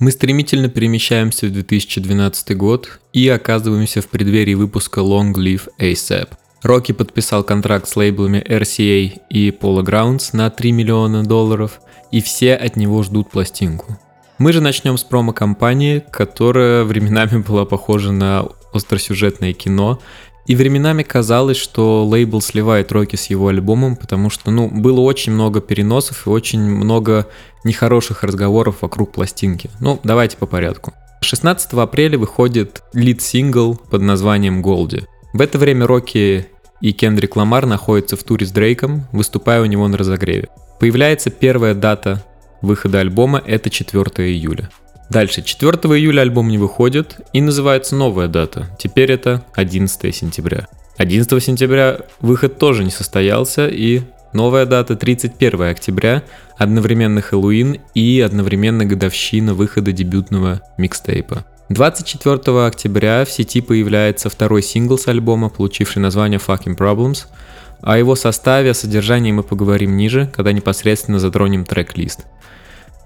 Мы стремительно перемещаемся в 2012 год и оказываемся в преддверии выпуска Long Live A$AP. Rocky подписал контракт с лейблами RCA и Polo Grounds на $3 миллиона, и все от него ждут пластинку. Мы же начнем с промо-кампании, которая временами была похожа на остросюжетное кино, и временами казалось, что лейбл сливает Rocky с его альбомом, потому что, было очень много переносов и очень много нехороших разговоров вокруг пластинки. Давайте по порядку. 16 апреля выходит лид-сингл под названием «Голди». В это время Rocky и Кендрик Ламар находятся в туре с Дрейком, выступая у него на разогреве. Появляется первая дата выхода альбома, это 4 июля. Дальше, 4 июля альбом не выходит, и называется новая дата, теперь это 11 сентября. 11 сентября выход тоже не состоялся, и новая дата 31 октября, одновременно Хэллоуин и одновременно годовщина выхода дебютного микстейпа. 24 октября в сети появляется второй сингл с альбома, получивший название Fucking Problems. О его составе, о содержании мы поговорим ниже, когда непосредственно затронем трек-лист.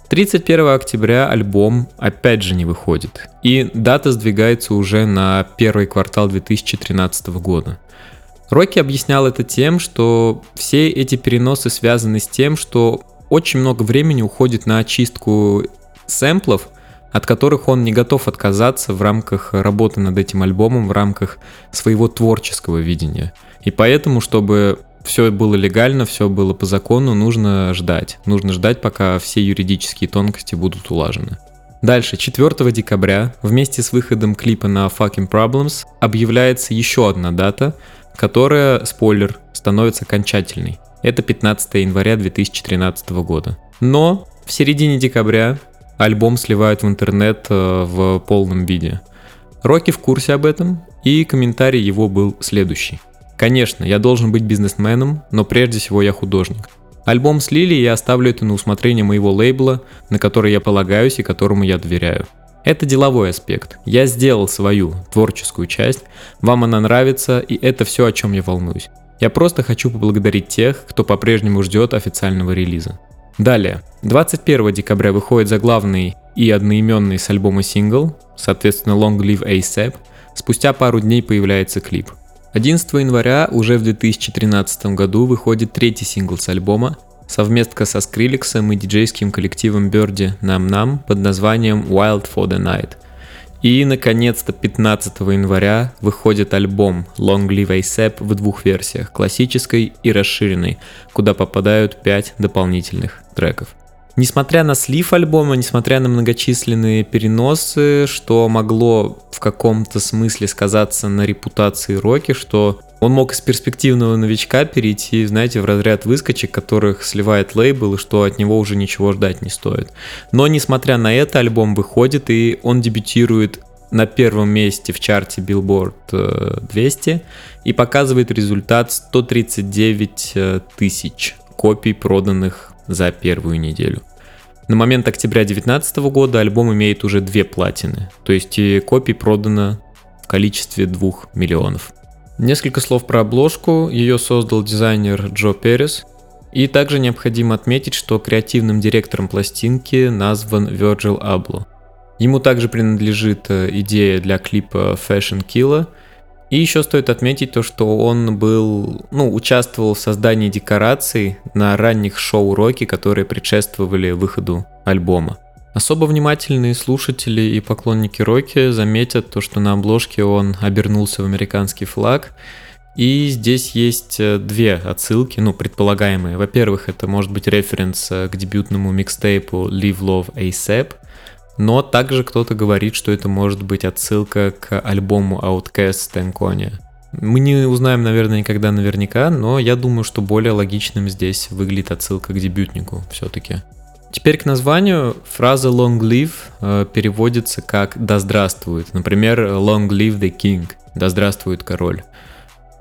31 октября альбом опять же не выходит, и дата сдвигается уже на первый квартал 2013 года. Rocky объяснял это тем, что все эти переносы связаны с тем, что очень много времени уходит на очистку сэмплов, от которых он не готов отказаться в рамках работы над этим альбомом, в рамках своего творческого видения. И поэтому, чтобы все было легально, все было по закону, нужно ждать, пока все юридические тонкости будут улажены. Дальше, 4 декабря, вместе с выходом клипа на Fucking Problems, объявляется еще одна дата, которая, спойлер, становится окончательной. Это 15 января 2013 года. Но в середине декабря альбом сливают в интернет в полном виде. Rocky в курсе об этом, и комментарий его был следующий. Конечно, я должен быть бизнесменом, но прежде всего я художник. Альбом слили, и я оставлю это на усмотрение моего лейбла, на который я полагаюсь и которому я доверяю. Это деловой аспект. Я сделал свою творческую часть, вам она нравится, и это все, о чем я волнуюсь. Я просто хочу поблагодарить тех, кто по-прежнему ждет официального релиза. Далее, 21 декабря выходит заглавный и одноименный с альбома сингл, соответственно Long Live A$AP, спустя пару дней появляется клип. 11 января уже в 2013 году выходит третий сингл с альбома, совместка со Скрилексом и диджейским коллективом Birdie Nam Nam под названием Wild for the Night. И, наконец-то, 15 января выходит альбом Long Live A$AP в двух версиях, классической и расширенной, куда попадают 5 дополнительных треков. Несмотря на слив альбома, несмотря на многочисленные переносы, что могло в каком-то смысле сказаться на репутации Рокки, что он мог из перспективного новичка перейти, знаете, в разряд выскочек, которых сливает лейбл, и что от него уже ничего ждать не стоит. Но, несмотря на это, альбом выходит, и он дебютирует на первом месте в чарте Billboard 200 и показывает результат 139 тысяч копий, проданных за первую неделю. На момент октября 2019 года альбом имеет уже 2 платины, то есть и копий продано в количестве 2 миллионов. Несколько слов про обложку. Ее создал дизайнер Джо Перес. И также необходимо отметить, что креативным директором пластинки назван Вирджил Абло. Ему также принадлежит идея для клипа Fashion Killa. И еще стоит отметить то, что он был, участвовал в создании декораций на ранних шоу Рокки, которые предшествовали выходу альбома. Особо внимательные слушатели и поклонники Рокки заметят то, что на обложке он обернулся в американский флаг. И здесь есть 2 отсылки, предполагаемые. Во-первых, это может быть референс к дебютному микстейпу Live Love ASAP. Но также кто-то говорит, что это может быть отсылка к альбому Outkast Stan Konia. Мы не узнаем, наверное, никогда наверняка, но я думаю, что более логичным здесь выглядит отсылка к дебютнику все-таки. Теперь к названию. Фраза «long live» переводится как «да здравствует». Например, «long live the king» — «да здравствует король».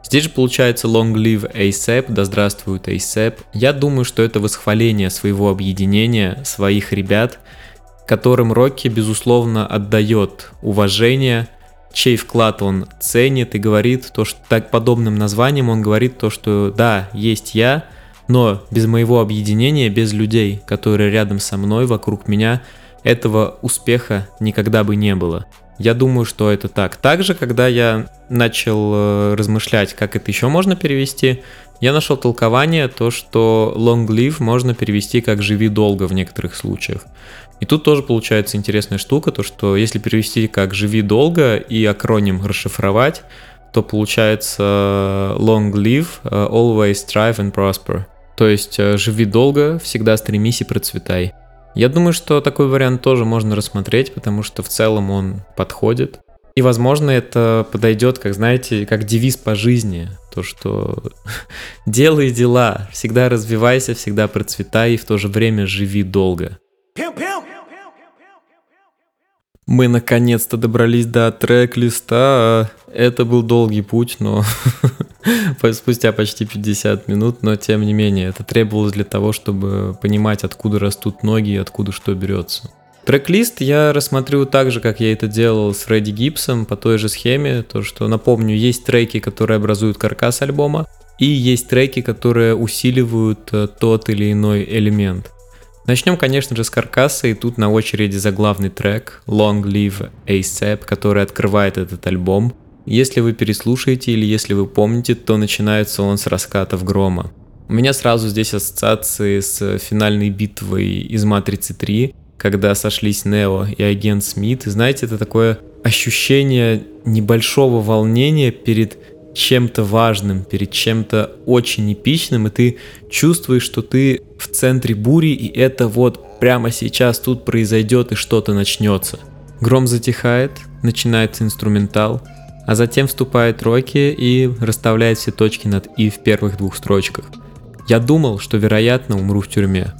Здесь же получается «long live ASAP», «да здравствует ASAP». Я думаю, что это восхваление своего объединения, своих ребят, которым Рокки, безусловно, отдает уважение, чей вклад он ценит и говорит то, что так подобным названием он говорит то, что да, есть я, но без моего объединения, без людей, которые рядом со мной, вокруг меня, этого успеха никогда бы не было. Я думаю, что это так. Также, когда я начал размышлять, как это еще можно перевести, я нашел толкование, то, что long live можно перевести как «живи долго» в некоторых случаях. И тут тоже получается интересная штука, то что если перевести как «живи долго» и акроним расшифровать, то получается «long live, always strive and prosper». То есть «живи долго, всегда стремись и процветай». Я думаю, что такой вариант тоже можно рассмотреть, потому что в целом он подходит. И, возможно, это подойдет, как, знаете, как девиз по жизни. То, что «делай дела, всегда развивайся, всегда процветай и в то же время живи долго». Мы наконец-то добрались до трек-листа. Это был долгий путь, но спустя почти 50 минут, но тем не менее, это требовалось для того, чтобы понимать, откуда растут ноги и откуда что берется. Трек-лист я рассмотрю так же, как я это делал с Фредди Гибсом, по той же схеме, то что, напомню, есть треки, которые образуют каркас альбома, и есть треки, которые усиливают тот или иной элемент. Начнем, конечно же, с каркаса, и тут на очереди заглавный трек «Long Live ASAP», который открывает этот альбом. Если вы переслушаете или если вы помните, то начинается он с раскатов грома. У меня сразу здесь ассоциации с финальной битвой из «Матрицы 3», когда сошлись Нео и агент Смит. И знаете, это такое ощущение небольшого волнения перед чем-то важным, перед чем-то очень эпичным, и ты чувствуешь, что ты в центре бури, и это вот прямо сейчас тут произойдет и что-то начнется. Гром затихает, начинается инструментал, а затем вступает Рокки и расставляет все точки над «и» в первых 2 строчках. Я думал, что, вероятно, умру в тюрьме.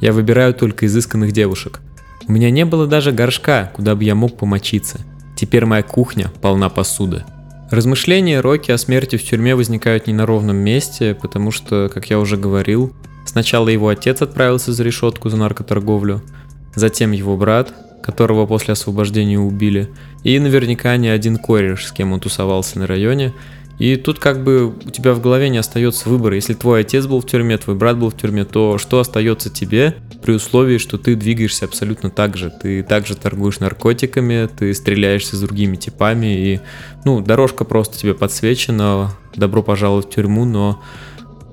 Я выбираю только изысканных девушек. У меня не было даже горшка, куда бы я мог помочиться. Теперь моя кухня полна посуды. Размышления Рокки о смерти в тюрьме возникают не на ровном месте, потому что, как я уже говорил, сначала его отец отправился за решетку за наркоторговлю, затем его брат, которого после освобождения убили, и наверняка не один кореш, с кем он тусовался на районе. И тут как бы у тебя в голове не остается выбора. Если твой отец был в тюрьме, твой брат был в тюрьме, то что остается тебе при условии, что ты двигаешься абсолютно так же? Ты также торгуешь наркотиками, ты стреляешься с другими типами, и дорожка просто тебе подсвечена, добро пожаловать в тюрьму, но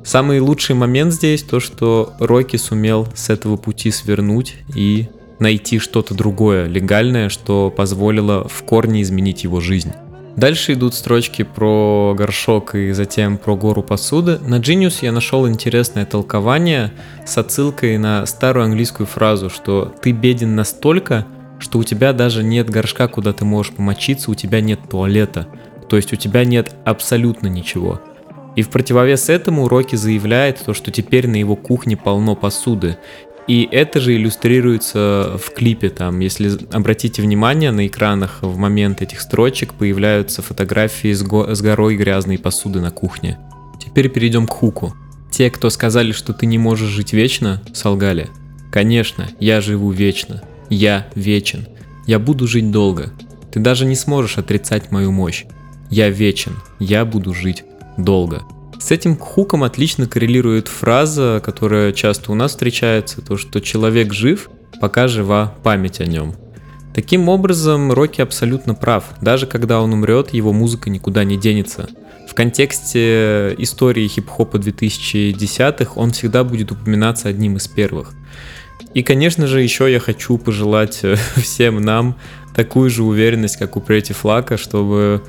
самый лучший момент здесь то, что Рокки сумел с этого пути свернуть и найти что-то другое, легальное, что позволило в корне изменить его жизнь. Дальше идут строчки про горшок и затем про гору посуды. На Genius я нашел интересное толкование с отсылкой на старую английскую фразу, что ты беден настолько, что у тебя даже нет горшка, куда ты можешь помочиться, у тебя нет туалета, то есть у тебя нет абсолютно ничего. И в противовес этому Рокки заявляет то, что теперь на его кухне полно посуды. И это же иллюстрируется в клипе, там, если обратите внимание, на экранах в момент этих строчек появляются фотографии с горой грязной посуды на кухне. Теперь перейдем к хуку. Те, кто сказали, что ты не можешь жить вечно, солгали. Конечно, я живу вечно. Я вечен. Я буду жить долго. Ты даже не сможешь отрицать мою мощь. Я вечен. Я буду жить долго. С этим хуком отлично коррелирует фраза, которая часто у нас встречается, то, что человек жив, пока жива память о нем. Таким образом, Рокки абсолютно прав, даже когда он умрет, его музыка никуда не денется. В контексте истории хип-хопа 2010-х он всегда будет упоминаться одним из первых. И, конечно же, еще я хочу пожелать всем нам такую же уверенность, как у Претти Флака, чтобы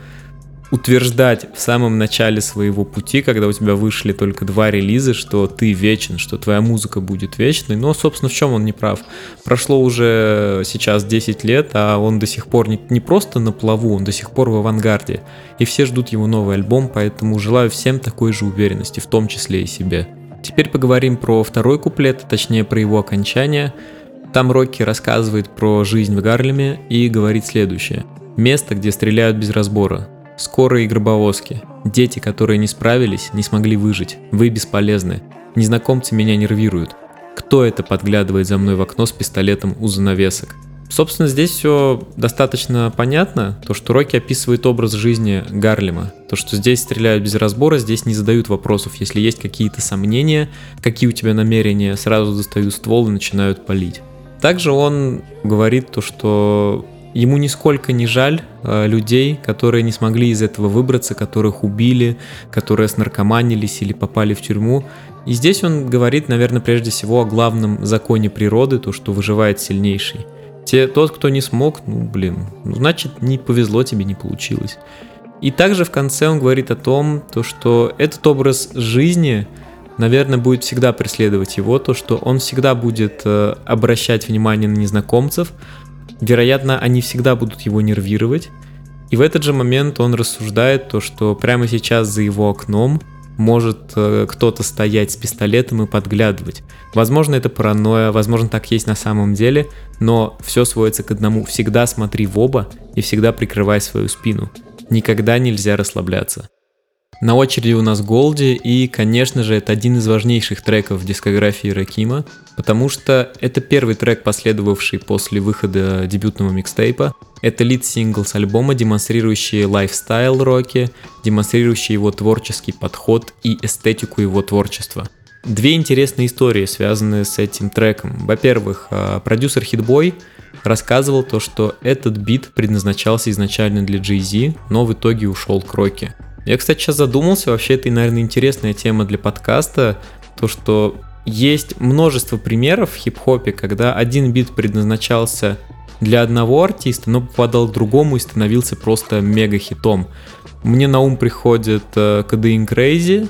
утверждать в самом начале своего пути, когда у тебя вышли только 2 релиза, что ты вечен, что твоя музыка будет вечной. Но, собственно, в чем он не прав? Прошло уже сейчас 10 лет, а он до сих пор не просто на плаву, он до сих пор в авангарде. И все ждут его новый альбом, поэтому желаю всем такой же уверенности, в том числе и себе. Теперь поговорим про второй куплет, точнее про его окончание. Там Рокки рассказывает про жизнь в Гарлеме и говорит следующее. «Место, где стреляют без разбора. Скорые и гробовозки. Дети, которые не справились, не смогли выжить. Вы бесполезны. Незнакомцы меня нервируют. Кто это подглядывает за мной в окно с пистолетом у занавесок?» Собственно, здесь все достаточно понятно. То, что Рокки описывает образ жизни Гарлема. То, что здесь стреляют без разбора, здесь не задают вопросов. Если есть какие-то сомнения, какие у тебя намерения, сразу достают ствол и начинают палить. Также он говорит то, что ему нисколько не жаль людей, которые не смогли из этого выбраться, которых убили, которые снаркоманились или попали в тюрьму. И здесь он говорит, наверное, прежде всего о главном законе природы, то, что выживает сильнейший. Тот, кто не смог, значит, не повезло тебе, не получилось. И также в конце он говорит о том, то, что этот образ жизни, наверное, будет всегда преследовать его, то, что он всегда будет обращать внимание на незнакомцев. Вероятно, они всегда будут его нервировать. И в этот же момент он рассуждает то, что прямо сейчас за его окном может кто-то стоять с пистолетом и подглядывать. Возможно, это паранойя, возможно, так есть на самом деле, но все сводится к одному. Всегда смотри в оба и всегда прикрывай свою спину. Никогда нельзя расслабляться. На очереди у нас Голди, и, конечно же, это один из важнейших треков в дискографии Ракима, потому что это первый трек, последовавший после выхода дебютного микстейпа. Это лид-сингл с альбома, демонстрирующий лайфстайл Рокки, демонстрирующий его творческий подход и эстетику его творчества. Две интересные истории связаны с этим треком. Во-первых, продюсер Хитбой рассказывал то, что этот бит предназначался изначально для Jay-Z, но в итоге ушел к Рокки. Я, кстати, сейчас задумался, вообще это, наверное, интересная тема для подкаста, то, что есть множество примеров в хип-хопе, когда один бит предназначался для одного артиста, но попадал к другому и становился просто мега-хитом. Мне на ум приходит Codeine Crazy,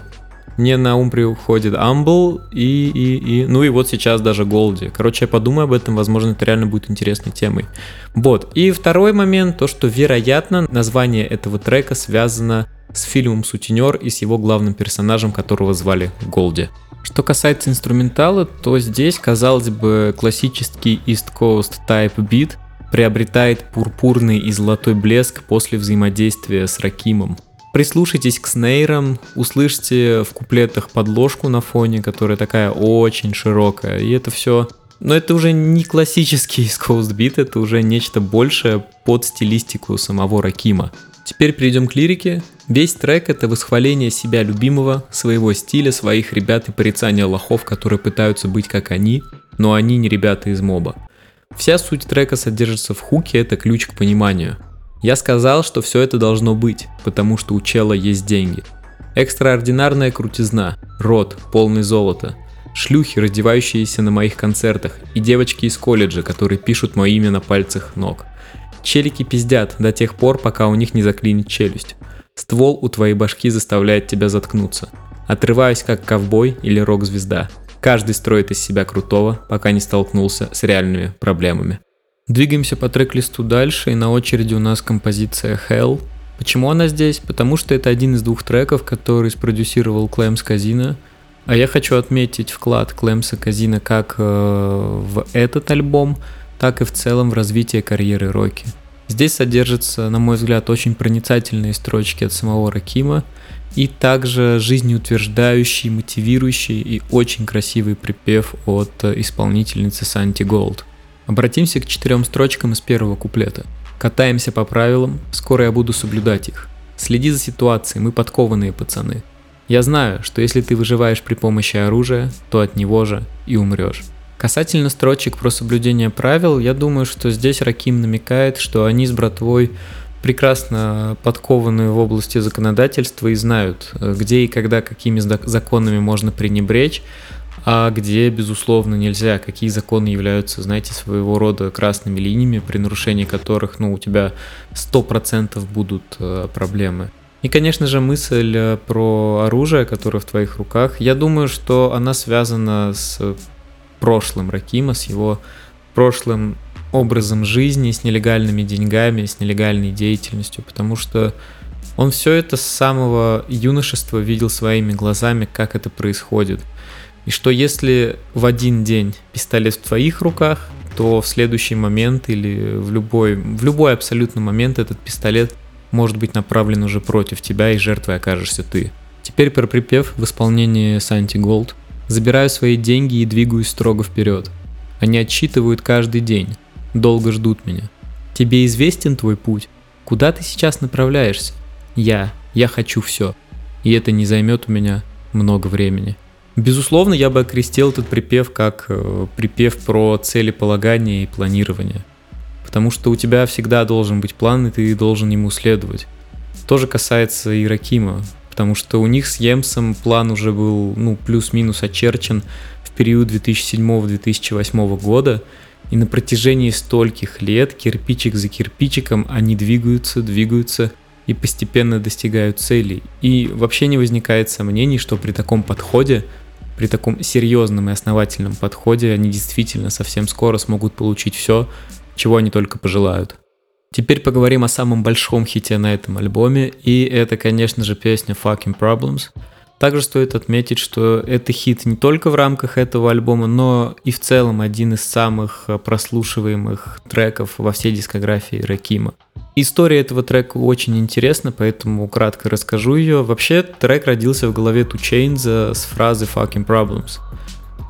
мне на ум приходит Humble и ну и вот сейчас даже Голди. Короче, я подумаю об этом, возможно, это реально будет интересной темой. Вот. И второй момент, то, что, вероятно, название этого трека связано с фильмом «Сутенер» и с его главным персонажем, которого звали Голди. Что касается инструментала, то здесь, казалось бы, классический East Coast Type бит приобретает пурпурный и золотой блеск после взаимодействия с Ракимом. Прислушайтесь к снейрам, услышьте в куплетах подложку на фоне, которая такая очень широкая, и это все. Но это уже не классический East Coast бит, это уже нечто большее под стилистику самого Ракима. Теперь перейдем к лирике. Весь трек — это восхваление себя любимого, своего стиля, своих ребят и порицание лохов, которые пытаются быть как они, но они не ребята из моба. Вся суть трека содержится в хуке, это ключ к пониманию. Я сказал, что все это должно быть, потому что у чела есть деньги. Экстраординарная крутизна, рот, полный золота, шлюхи, раздевающиеся на моих концертах, и девочки из колледжа, которые пишут мое имя на пальцах ног. Челики пиздят до тех пор, пока у них не заклинит челюсть. Ствол у твоей башки заставляет тебя заткнуться. Отрываюсь как ковбой или рок-звезда. Каждый строит из себя крутого, пока не столкнулся с реальными проблемами. Двигаемся по трек-листу дальше, и на очереди у нас композиция Hell. Почему она здесь? Потому что это один из двух треков, который спродюсировал Clam's Casino. А я хочу отметить вклад Clam's Casino как в этот альбом, так и в целом в развитие карьеры Рокки. Здесь содержатся, на мой взгляд, очень проницательные строчки от самого Ракима и также жизнеутверждающий, мотивирующий и очень красивый припев от исполнительницы Санти Голд. Обратимся к 4 строчкам из первого куплета. Катаемся по правилам, скоро я буду соблюдать их. Следи за ситуацией, мы подкованные пацаны. Я знаю, что если ты выживаешь при помощи оружия, то от него же и умрешь. Касательно строчек про соблюдение правил, я думаю, что здесь Раким намекает, что они с братвой прекрасно подкованы в области законодательства и знают, где и когда какими законами можно пренебречь, а где, безусловно, нельзя, какие законы являются, знаете, своего рода красными линиями, при нарушении которых, у тебя 100% будут проблемы. И, конечно же, мысль про оружие, которое в твоих руках, я думаю, что она связана с прошлым Ракима, с его прошлым образом жизни, с нелегальными деньгами, с нелегальной деятельностью, потому что он все это с самого юношества видел своими глазами, как это происходит. И что если в один день пистолет в твоих руках, то в следующий момент или в любой абсолютно момент этот пистолет может быть направлен уже против тебя, и жертвой окажешься ты. Теперь про припев в исполнении Санти Голд. Забираю свои деньги и двигаюсь строго вперед. Они отсчитывают каждый день. Долго ждут меня. Тебе известен твой путь? Куда ты сейчас направляешься? Я хочу все. И это не займет у меня много времени. Безусловно, я бы окрестил этот припев как припев про целеполагание и планирование. Потому что у тебя всегда должен быть план, и ты должен ему следовать. Тоже касается и Ракима. Потому что у них с Емсом план уже был, плюс-минус очерчен в период 2007-2008 года, и на протяжении стольких лет кирпичик за кирпичиком они двигаются и постепенно достигают цели. И вообще не возникает сомнений, что при таком подходе, при таком серьезном и основательном подходе, они действительно совсем скоро смогут получить все, чего они только пожелают. Теперь поговорим о самом большом хите на этом альбоме, и это, конечно же, песня Fucking Problems. Также стоит отметить, что это хит не только в рамках этого альбома, но и в целом один из самых прослушиваемых треков во всей дискографии Ракима. История этого трека очень интересна, поэтому кратко расскажу ее. Вообще, трек родился в голове 2 Chainzа с фразы Fucking Problems.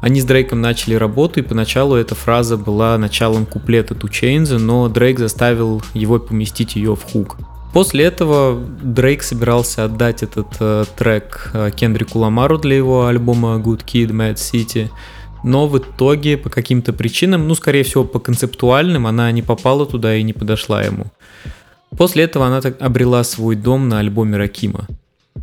Они с Дрейком начали работу, и поначалу эта фраза была началом куплета 2 Chainzа, но Дрейк заставил его поместить ее в хук. После этого Дрейк собирался отдать этот трек Кендрику Ламару для его альбома Good Kid, Mad City, но в итоге по каким-то причинам, скорее всего по концептуальным, она не попала туда и не подошла ему. После этого она так обрела свой дом на альбоме Ракима.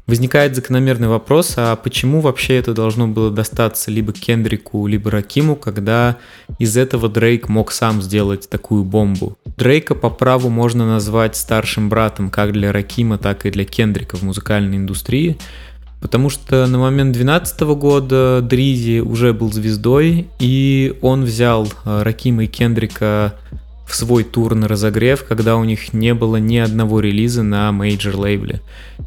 Возникает закономерный вопрос, а почему вообще это должно было достаться либо Кендрику, либо Ракиму, когда из этого Дрейк мог сам сделать такую бомбу? Дрейка по праву можно назвать старшим братом как для Ракима, так и для Кендрика в музыкальной индустрии, потому что на момент 2012 года Дризи уже был звездой, и он взял Ракима и Кендрика в свой тур на разогрев, когда у них не было ни одного релиза на мейджор лейбле.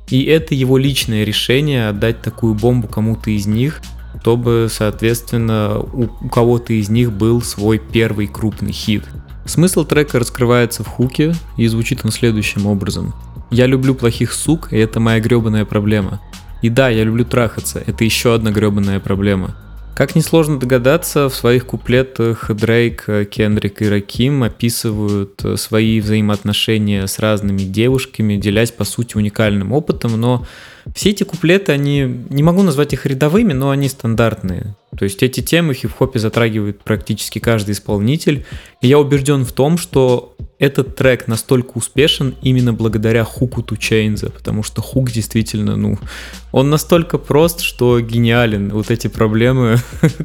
И это его личное решение отдать такую бомбу кому-то из них, чтобы, соответственно, у кого-то из них был свой первый крупный хит. Смысл трека раскрывается в хуке, и звучит он следующим образом. «Я люблю плохих сук, и это моя гребаная проблема. И да, я люблю трахаться, это еще одна гребаная проблема». Как несложно догадаться, в своих куплетах Дрейк, Кендрик и Раким описывают свои взаимоотношения с разными девушками, делясь, по сути, уникальным опытом, но все эти куплеты, они, не могу назвать их рядовыми, но они стандартные. То есть эти темы в хип-хопе затрагивает практически каждый исполнитель, и я убежден в том, что этот трек настолько успешен именно благодаря хуку 2 Chainzа, потому что хук действительно, он настолько прост, что гениален. Вот эти проблемы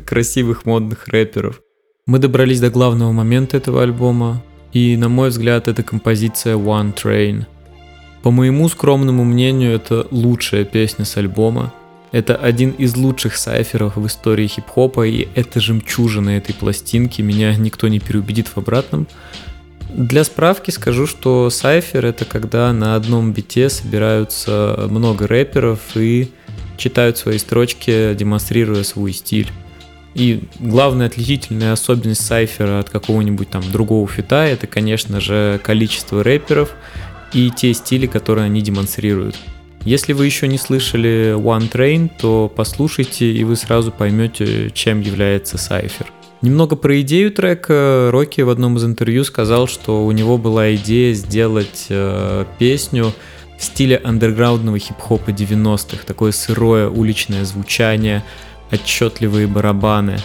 красивых модных рэперов. Мы добрались до главного момента этого альбома. и, на мой взгляд, это композиция One Train. По моему скромному мнению, это лучшая песня с альбома. Это один из лучших сайферов в истории хип-хопа, и это жемчужина этой пластинки, меня никто не переубедит в обратном. Для справки скажу, что сайфер — это когда на одном бите собираются много рэперов и читают свои строчки, демонстрируя свой стиль. И главная отличительная особенность сайфера от какого-нибудь там другого фита — это, конечно же, количество рэперов и те стили, которые они демонстрируют. Если вы еще не слышали One Train, то послушайте, и вы сразу поймете, чем является сайфер. Немного про идею трека. Рокки в одном из интервью сказал, что у него была идея сделать песню в стиле андерграундного хип-хопа 90-х. Такое сырое уличное звучание, отчетливые барабаны.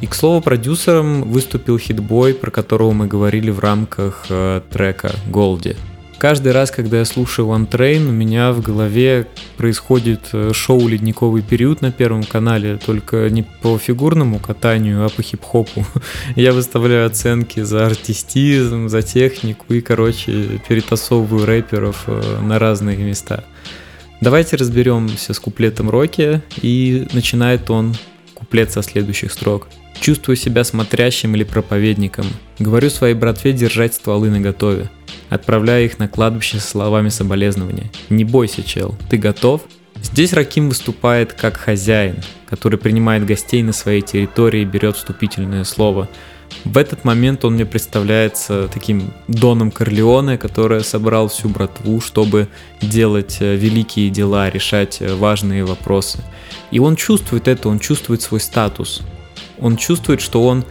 И, к слову, продюсером выступил Хитбой, про которого мы говорили в рамках трека «Голди». Каждый раз, когда я слушаю One Train, у меня в голове происходит шоу «Ледниковый период» на Первом канале, только не по фигурному катанию, а по хип-хопу. Я выставляю оценки за артистизм, за технику и, короче, перетасовываю рэперов на разные места. Давайте разберемся с куплетом Рокки, и начинает он куплет со следующих строк. «Чувствую себя смотрящим или проповедником. Говорю своей братве держать стволы наготове. Отправляя их на кладбище со словами соболезнования. Не бойся, чел, ты готов?» Здесь Раким выступает как хозяин, который принимает гостей на своей территории и берет вступительное слово. В этот момент он мне представляется таким Доном Корлеоне, который собрал всю братву, чтобы делать великие дела, решать важные вопросы. И он чувствует это, он чувствует свой статус. Он чувствует, что он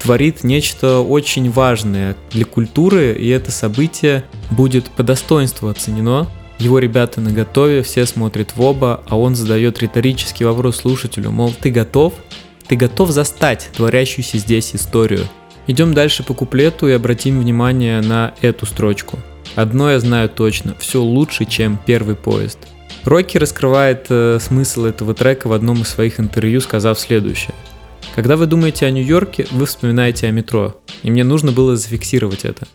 творит нечто очень важное для культуры, и это событие будет по достоинству оценено. Его ребята наготове, все смотрят в оба, а он задает риторический вопрос слушателю, мол, ты готов? Ты готов застать творящуюся здесь историю? Идем дальше по куплету и обратим внимание на эту строчку. «Одно я знаю точно, все лучше, чем первый поезд». Рокки раскрывает смысл этого трека в одном из своих интервью, сказав следующее. Когда вы думаете о Нью-Йорке, вы вспоминаете о метро, и мне нужно было зафиксировать это.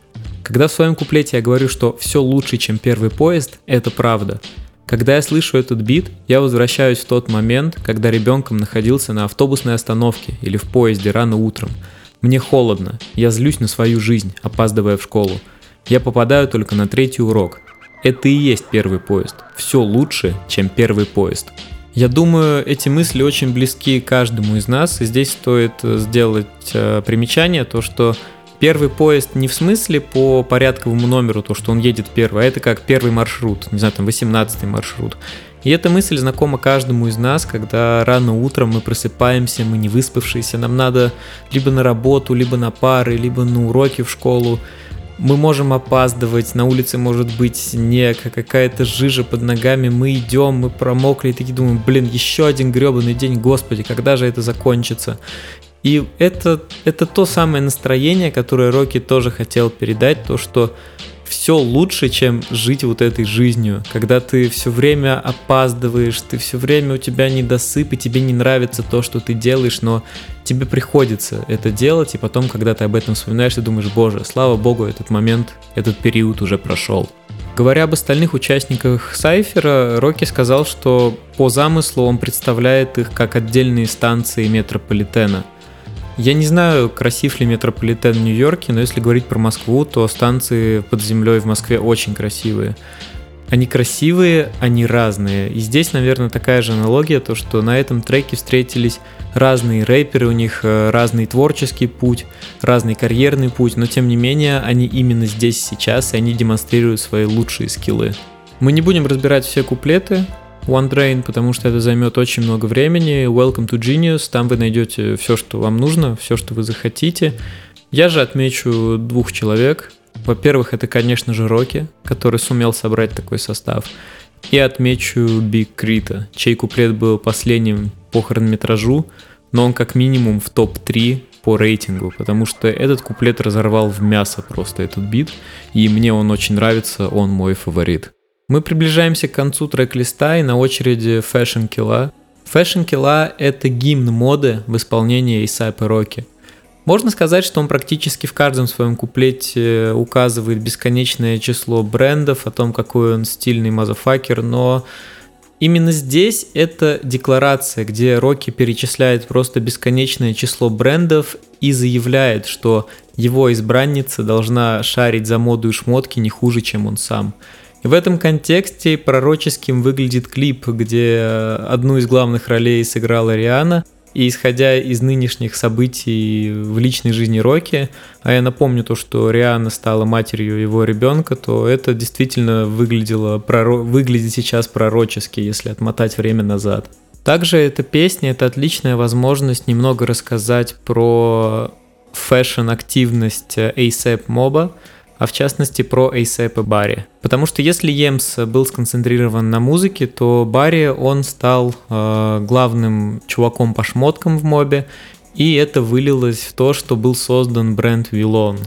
Когда в своем куплете я говорю, что все лучше, чем первый поезд, это правда. Когда я слышу этот бит, я возвращаюсь в тот момент, когда ребенком находился на автобусной остановке или в поезде рано утром. Мне холодно, я злюсь на свою жизнь, опаздывая в школу. Я попадаю только на 3-й урок. Это и есть первый поезд. Все лучше, чем первый поезд. Я думаю, эти мысли очень близки каждому из нас, и здесь стоит сделать примечание, то что первый поезд не в смысле по порядковому номеру, то что он едет первый, а это как первый маршрут, не знаю, там 18-й маршрут. И эта мысль знакома каждому из нас, когда рано утром мы просыпаемся, мы не выспавшиеся, нам надо либо на работу, либо на пары, либо на уроки в школу. Мы можем опаздывать, на улице может быть снег, какая-то жижа под ногами, мы идем, мы промокли и такие думаем, блин, еще один гребаный день, господи, когда же это закончится? И это то самое настроение, которое Рокки тоже хотел передать, то, что все лучше, чем жить вот этой жизнью, когда ты все время опаздываешь, ты все время, у тебя недосып, и тебе не нравится то, что ты делаешь, но тебе приходится это делать, и потом, когда ты об этом вспоминаешь, ты думаешь, боже, слава богу, этот момент, этот период уже прошел. Говоря об остальных участниках Сайфера, Рокки сказал, что по замыслу он представляет их как отдельные станции метрополитена. Я не знаю, красив ли метрополитен в Нью-Йорке, но если говорить про Москву, то станции под землей в Москве очень красивые. Они красивые, они разные. И здесь, наверное, такая же аналогия, то что на этом треке встретились разные рэперы, у них разный творческий путь, разный карьерный путь, но тем не менее они именно здесь сейчас, и они демонстрируют свои лучшие скиллы. Мы не будем разбирать все куплеты One Train, потому что это займет очень много времени. Welcome to Genius, там вы найдете все, что вам нужно, все, что вы захотите. Я же отмечу двух человек. Во-первых, это, конечно же, Рокки, который сумел собрать такой состав. И отмечу Биг Крита, чей куплет был последним по хронометражу, но он как минимум в топ-3 по рейтингу, потому что этот куплет разорвал в мясо просто этот бит, и мне он очень нравится, он мой фаворит. Мы приближаемся к концу трек-листа, и на очереди Fashion Killa. Fashion Killa — это гимн моды в исполнении A$AP Rocky. Можно сказать, что он практически в каждом своем куплете указывает бесконечное число брендов, о том, какой он стильный мазафакер, но именно здесь это декларация, где Рокки перечисляет просто бесконечное число брендов и заявляет, что его избранница должна шарить за моду и шмотки не хуже, чем он сам. В этом контексте пророческим выглядит клип, где одну из главных ролей сыграла Рианна, и исходя из нынешних событий в личной жизни Рокки, а я напомню то, что Рианна стала матерью его ребенка, то это действительно выглядит сейчас пророчески, если отмотать время назад. Также эта песня — это отличная возможность немного рассказать про фэшн-активность A$AP Moba, а в частности про A$AP и Барри. Потому что если Емс был сконцентрирован на музыке, то Барри, он стал главным чуваком по шмоткам в мобе, и это вылилось в то, что был создан бренд Vilon.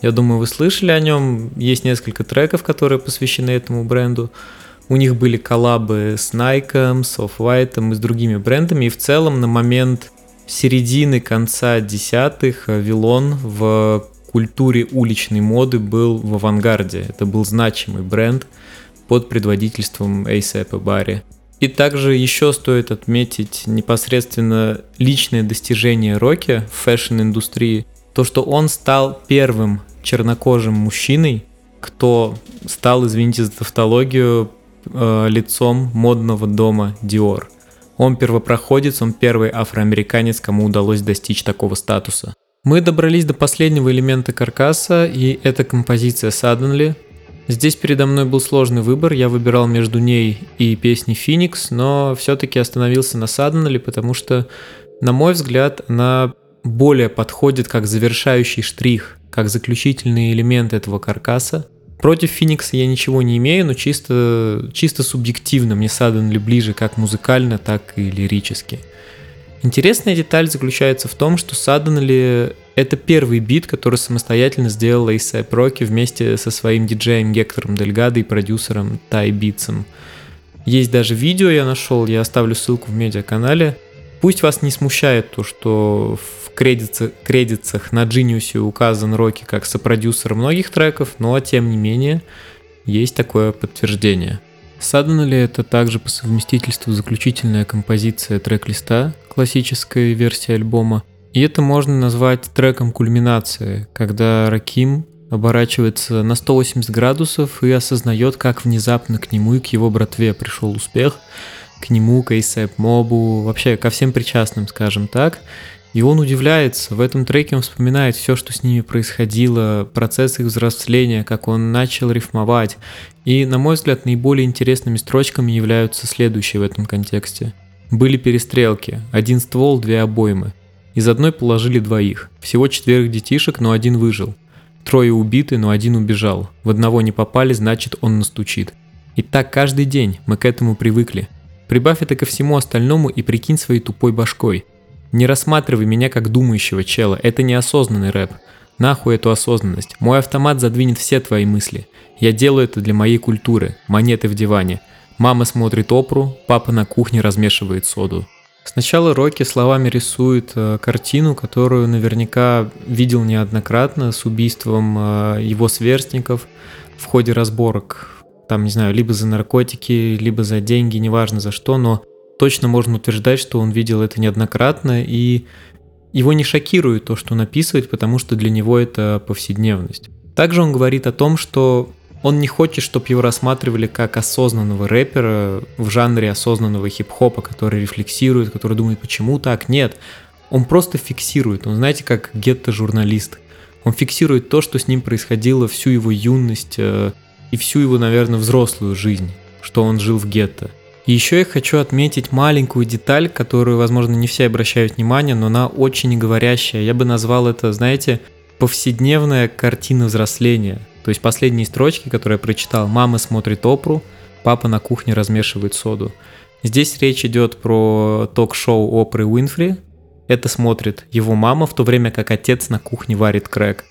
Я думаю, вы слышали о нем, есть несколько треков, которые посвящены этому бренду. У них были коллабы с Nike, с Off-White и с другими брендами, и в целом на момент середины, конца десятых Vilon в культуре уличной моды был в авангарде. Это был значимый бренд под предводительством A$AP и Барри. И также еще стоит отметить непосредственно личное достижение Рокки в фэшн-индустрии. То, что он стал первым чернокожим мужчиной, кто стал, извините за тавтологию, лицом модного дома Dior. Он первопроходец, он первый афроамериканец, кому удалось достичь такого статуса. Мы добрались до последнего элемента каркаса, и это композиция Suddenly. Здесь передо мной был сложный выбор, я выбирал между ней и песней Phoenix, но все-таки остановился на Suddenly, потому что, на мой взгляд, она более подходит как завершающий штрих, как заключительный элемент этого каркаса. Против Phoenix я ничего не имею, но чисто субъективно мне Suddenly ближе как музыкально, так и лирически. Интересная деталь заключается в том, что Suddenly — это первый бит, который самостоятельно сделал A$AP Rocky вместе со своим диджеем Гектором Дельгадо и продюсером Тай Битсом. Есть даже видео, я нашел, я оставлю ссылку в медиаканале. Пусть вас не смущает то, что в кредитах на Genius указан Rocky как сопродюсер многих треков, но тем не менее есть такое подтверждение. Suddenly — это также по совместительству заключительная композиция трек-листа, классической версии альбома, и это можно назвать треком кульминации, когда Раким оборачивается на 180 градусов и осознает, как внезапно к нему и к его братве пришел успех, к нему, к A$AP Мобу, вообще ко всем причастным, скажем так, и он удивляется, в этом треке он вспоминает все, что с ними происходило, процесс их взросления, как он начал рифмовать. И, на мой взгляд, наиболее интересными строчками являются следующие в этом контексте. Были перестрелки, один ствол, две обоймы. Из одной положили двоих, всего 4 детишек, но один выжил. 3 убиты, но один убежал. В одного не попали, значит он настучит. И так каждый день, мы к этому привыкли. Прибавь это ко всему остальному и прикинь своей тупой башкой. Не рассматривай меня как думающего чела, это неосознанный рэп. Нахуй эту осознанность, мой автомат задвинет все твои мысли. Я делаю это для моей культуры, монеты в диване. Мама смотрит опру, папа на кухне размешивает соду. Сначала Рокки словами рисует картину, которую наверняка видел неоднократно с убийством его сверстников в ходе разборок. Там, не знаю, либо за наркотики, либо за деньги, неважно за что, но точно можно утверждать, что он видел это неоднократно, и его не шокирует то, что он описывает, потому что для него это повседневность. Также он говорит о том, что он не хочет, чтобы его рассматривали как осознанного рэпера в жанре осознанного хип-хопа, который рефлексирует, который думает, почему так, нет. Он просто фиксирует, он, знаете, как гетто-журналист. Он фиксирует то, что с ним происходило всю его юность и всю его, наверное, взрослую жизнь, что он жил в гетто. И еще я хочу отметить маленькую деталь, которую, возможно, не все обращают внимание, но она очень говорящая. Я бы назвал это, знаете, повседневная картина взросления. То есть последние строчки, которые я прочитал: «Мама смотрит опру, папа на кухне размешивает соду». Здесь речь идет про ток-шоу Опры Уинфри. Это смотрит его мама, в то время как отец на кухне варит крэк.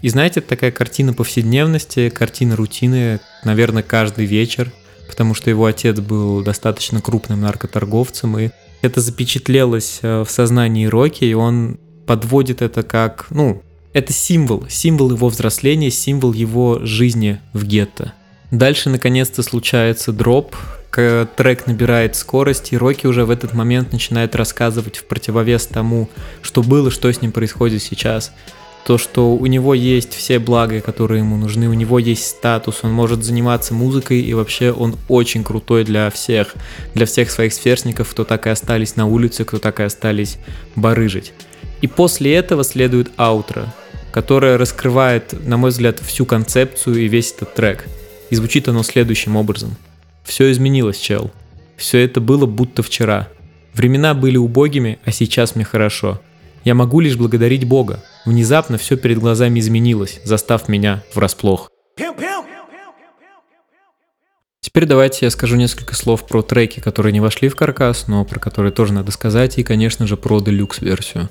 И знаете, такая картина повседневности, картина рутины, наверное, каждый вечер, потому что его отец был достаточно крупным наркоторговцем, и это запечатлелось в сознании Рокки, и он подводит это как, ну, это символ его взросления, символ его жизни в гетто. Дальше, наконец-то, случается дроп, трек набирает скорость, и Рокки уже в этот момент начинает рассказывать в противовес тому, что было, что с ним происходит сейчас. То, что у него есть все блага, которые ему нужны, у него есть статус, он может заниматься музыкой, и вообще он очень крутой для всех своих сверстников, кто так и остались на улице, кто так и остались барыжить. И после этого следует аутро, которое раскрывает, на мой взгляд, всю концепцию и весь этот трек. И звучит оно следующим образом. Все изменилось, чел. Все это было будто вчера. Времена были убогими, а сейчас мне хорошо. Я могу лишь благодарить Бога. Внезапно все перед глазами изменилось, застав меня врасплох. Теперь давайте я скажу несколько слов про треки, которые не вошли в каркас, но про которые тоже надо сказать, и, конечно же, про делюкс-версию.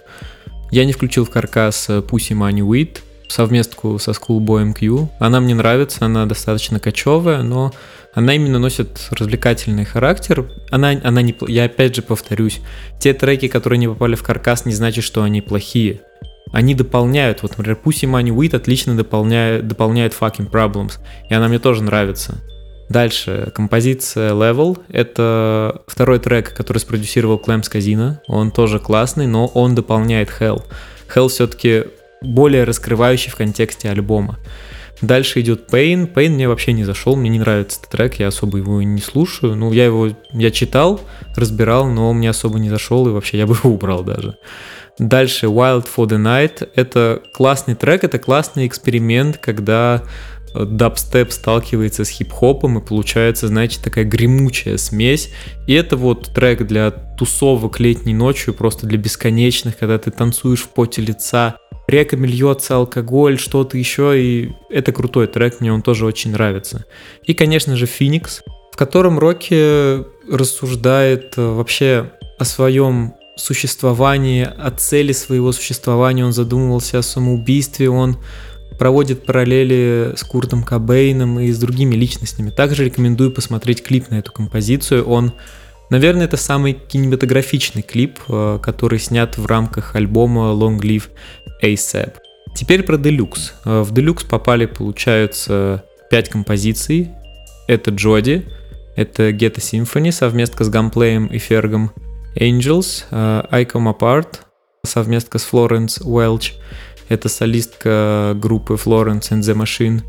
Я не включил в каркас Pussy Money Weed, совместку со Schoolboy MQ. Она мне нравится, она достаточно кочевая, но она именно носит развлекательный характер. Она не, я опять же повторюсь, те треки, которые не попали в каркас, не значит, что они плохие. Они дополняют, вот, например, Pussy Money Weed отлично дополняет Fucking Problems, и она мне тоже нравится. Дальше, композиция Level, это второй трек, который спродюсировал Clams Casino, он тоже классный, но он дополняет Hell. Hell все-таки более раскрывающий в контексте альбома. Дальше идет Pain. Pain мне вообще не зашел, мне не нравится этот трек, я особо его не слушаю. Ну, я читал, разбирал, но он мне особо не зашел, и вообще я бы его убрал даже. Дальше Wild for the Night. Это классный трек, это классный эксперимент, когда дабстеп сталкивается с хип-хопом, и получается, знаете, такая гремучая смесь. И это вот трек для тусовок летней ночью, просто для бесконечных, когда ты танцуешь в поте лица, реками льется алкоголь, что-то еще, и это крутой трек, мне он тоже очень нравится. И, конечно же, Phoenix, в котором Рокки рассуждает вообще о своем существовании, о цели своего существования, он задумывался о самоубийстве, он проводит параллели с Куртом Кобейном и с другими личностями. Также рекомендую посмотреть клип на эту композицию, он, наверное, это самый кинематографичный клип, который снят в рамках альбома Long Live A$AP. Теперь про Deluxe. В Deluxe попали, получается, 5 композиций. Это Джоди, это Ghetto Symphony, совместка с Gunplay'ем и Ferg'ом, Angels, I Come Apart, совместка с Florence Welch, это солистка группы Florence and the Machine,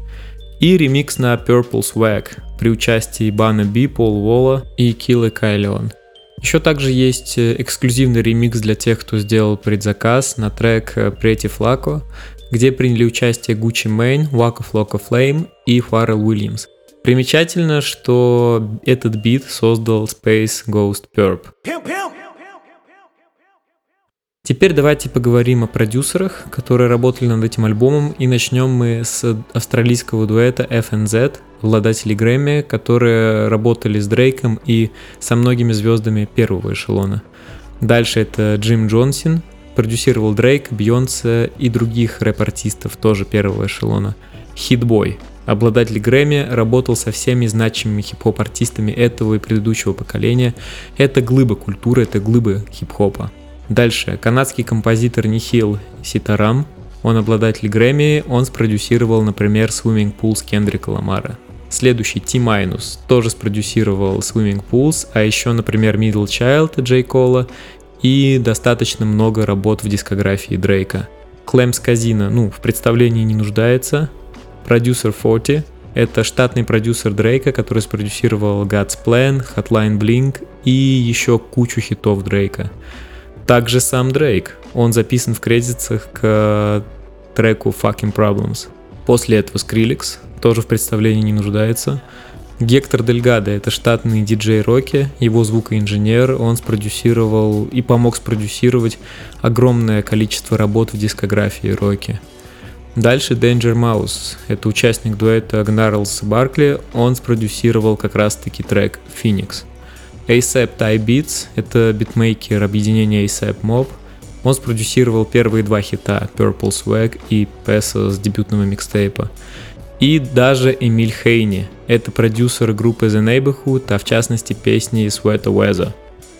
и ремикс на Purple Swag при участии Bunny B, Paul Walla и Killa Kailion. Еще также есть эксклюзивный ремикс для тех, кто сделал предзаказ на трек Pretty Flaco, где приняли участие Gucci Mane, Waka Flocka Flame и Pharrell Williams. Примечательно, что этот бит создал Space Ghost Perp. Теперь давайте поговорим о продюсерах, которые работали над этим альбомом, и начнем мы с австралийского дуэта FNZ, обладателей Грэмми, которые работали с Дрейком и со многими звездами первого эшелона. Дальше это Джим Джонсин, продюсировал Дрейк, Бейонсе и других рэп-артистов тоже первого эшелона. Хитбой, обладатель Грэмми, работал со всеми значимыми хип-хоп-артистами этого и предыдущего поколения. Это глыба культуры, это глыба хип-хопа. Дальше, канадский композитор Нихил Ситарам, он обладатель Грэмми, он спродюсировал, например, Swimming Pools Кендрика Ламара. Следующий, T-, тоже спродюсировал Swimming Pools, а еще, например, Middle Child Джей Кола и достаточно много работ в дискографии Дрейка. Clams Casino, ну, в представлении не нуждается. Продюсер 40, это штатный продюсер Дрейка, который спродюсировал God's Plan, Hotline Bling и еще кучу хитов Дрейка. Также сам Дрейк, он записан в кредитах к треку Fucking Problems. После этого Skrillex, тоже в представлении не нуждается. Гектор Дельгадо, это штатный диджей Рокки, его звукоинженер, он спродюсировал и помог спродюсировать огромное количество работ в дискографии Рокки. Дальше Danger Mouse, это участник дуэта Gnarls Barkley, он спродюсировал как раз таки трек Phoenix. A$AP Ty Beats, это битмейкер объединения A$AP Mob, он спродюсировал первые 2 хита Purple Swag и Peso с дебютного микстейпа. И даже Эмиль Хейни, это продюсер группы The Neighborhood, а в частности песни Sweater Weather.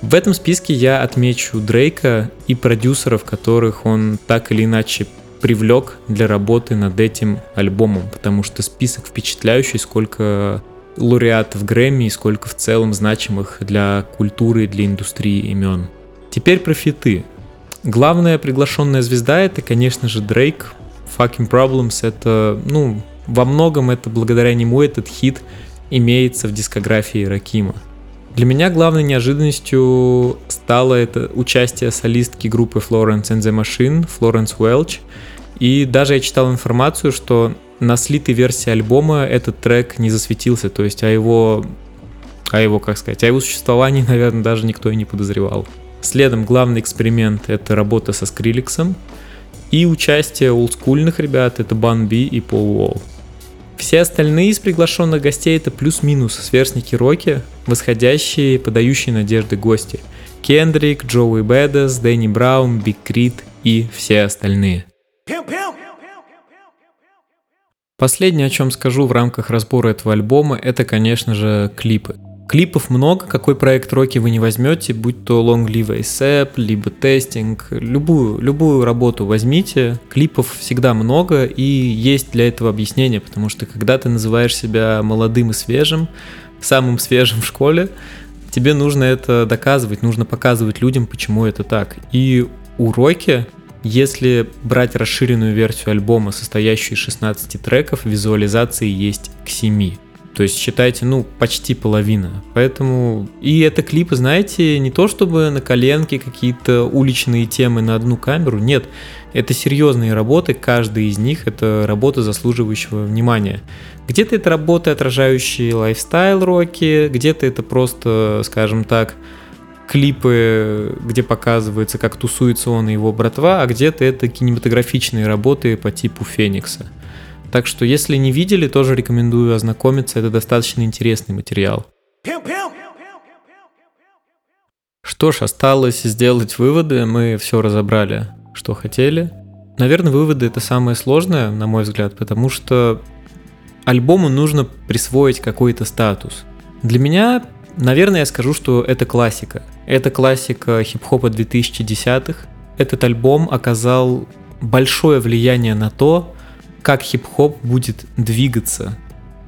В этом списке я отмечу Дрейка и продюсеров, которых он так или иначе привлек для работы над этим альбомом, потому что список впечатляющий, сколько лауреатов Грэмми и сколько в целом значимых для культуры и для индустрии имен. Теперь про фиты. Главная приглашенная звезда — это, конечно же, Дрейк. Fucking Problems — это, во многом это благодаря нему этот хит имеется в дискографии Ракима. Для меня главной неожиданностью стало это участие солистки группы Florence and the Machine, Florence Welch. И даже я читал информацию, что на слитой версии альбома этот трек не засветился, то есть о его существовании, наверное, даже никто и не подозревал. Следом главный эксперимент — это работа со Скрилексом и участие олдскульных ребят — это Bun B и Paul Wall. Все остальные из приглашенных гостей — это плюс-минус сверстники роки, восходящие, подающие надежды гости. Кендрик, Джоуи Бэдас, Дэнни Браун, Биг Крит и все остальные. Последнее, о чем скажу в рамках разбора этого альбома, это, конечно же, клипы. Клипов много, какой проект роки вы не возьмете, будь то Long Live ASAP, либо тестинг, любую работу возьмите, клипов всегда много, и есть для этого объяснение, потому что когда ты называешь себя молодым и свежим, самым свежим в школе, тебе нужно это доказывать, нужно показывать людям, почему это так. И у роки, если брать расширенную версию альбома, состоящую из 16 треков, визуализации есть к 7. То есть, считайте, почти половина. Поэтому... И это клипы, знаете, не то чтобы на коленке какие-то уличные темы на одну камеру. Нет, это серьезные работы, каждая из них — это работа заслуживающего внимания. Где-то это работы, отражающие лайфстайл роки, где-то это просто, скажем так, клипы, где показывается, как тусуется он и его братва, а где-то это кинематографичные работы по типу «Феникса». Так что, если не видели, тоже рекомендую ознакомиться, это достаточно интересный материал. Что ж, осталось сделать выводы, мы все разобрали, что хотели. Наверное, выводы — это самое сложное, на мой взгляд, потому что альбому нужно присвоить какой-то статус. Для меня, наверное, я скажу, что это классика. Это классика хип-хопа 2010-х. Этот альбом оказал большое влияние на то, как хип-хоп будет двигаться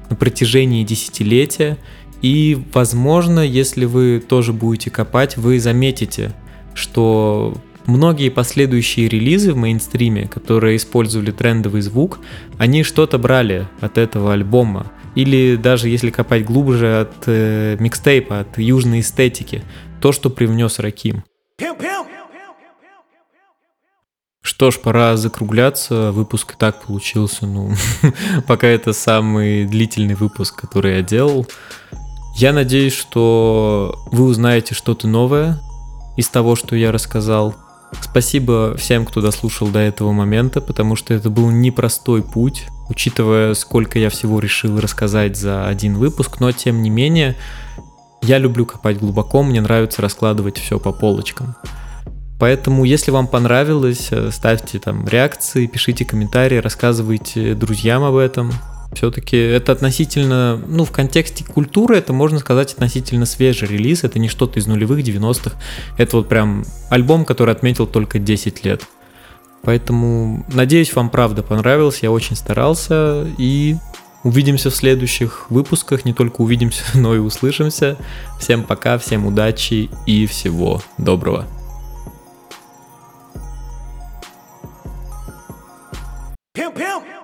на протяжении десятилетия. И, возможно, если вы тоже будете копать, вы заметите, что многие последующие релизы в мейнстриме, которые использовали трендовый звук, они что-то брали от этого альбома. Или даже если копать глубже, от микстейпа, от южной эстетики, то, что привнес Раким. Что ж, пора закругляться, выпуск и так получился, пока это самый длительный выпуск, который я делал. Я надеюсь, что вы узнаете что-то новое из того, что я рассказал. Спасибо всем, кто дослушал до этого момента, потому что это был непростой путь, учитывая, сколько я всего решил рассказать за один выпуск, но тем не менее, я люблю копать глубоко, мне нравится раскладывать все по полочкам. Поэтому, если вам понравилось, ставьте там реакции, пишите комментарии, рассказывайте друзьям об этом. Все-таки это относительно, в контексте культуры, это можно сказать относительно свежий релиз, это не что-то из нулевых, 90-х. Это вот прям альбом, который отметил только 10 лет. Поэтому, надеюсь, вам правда понравилось, я очень старался, и увидимся в следующих выпусках, не только увидимся, но и услышимся. Всем пока, всем удачи и всего доброго. Pew, pew.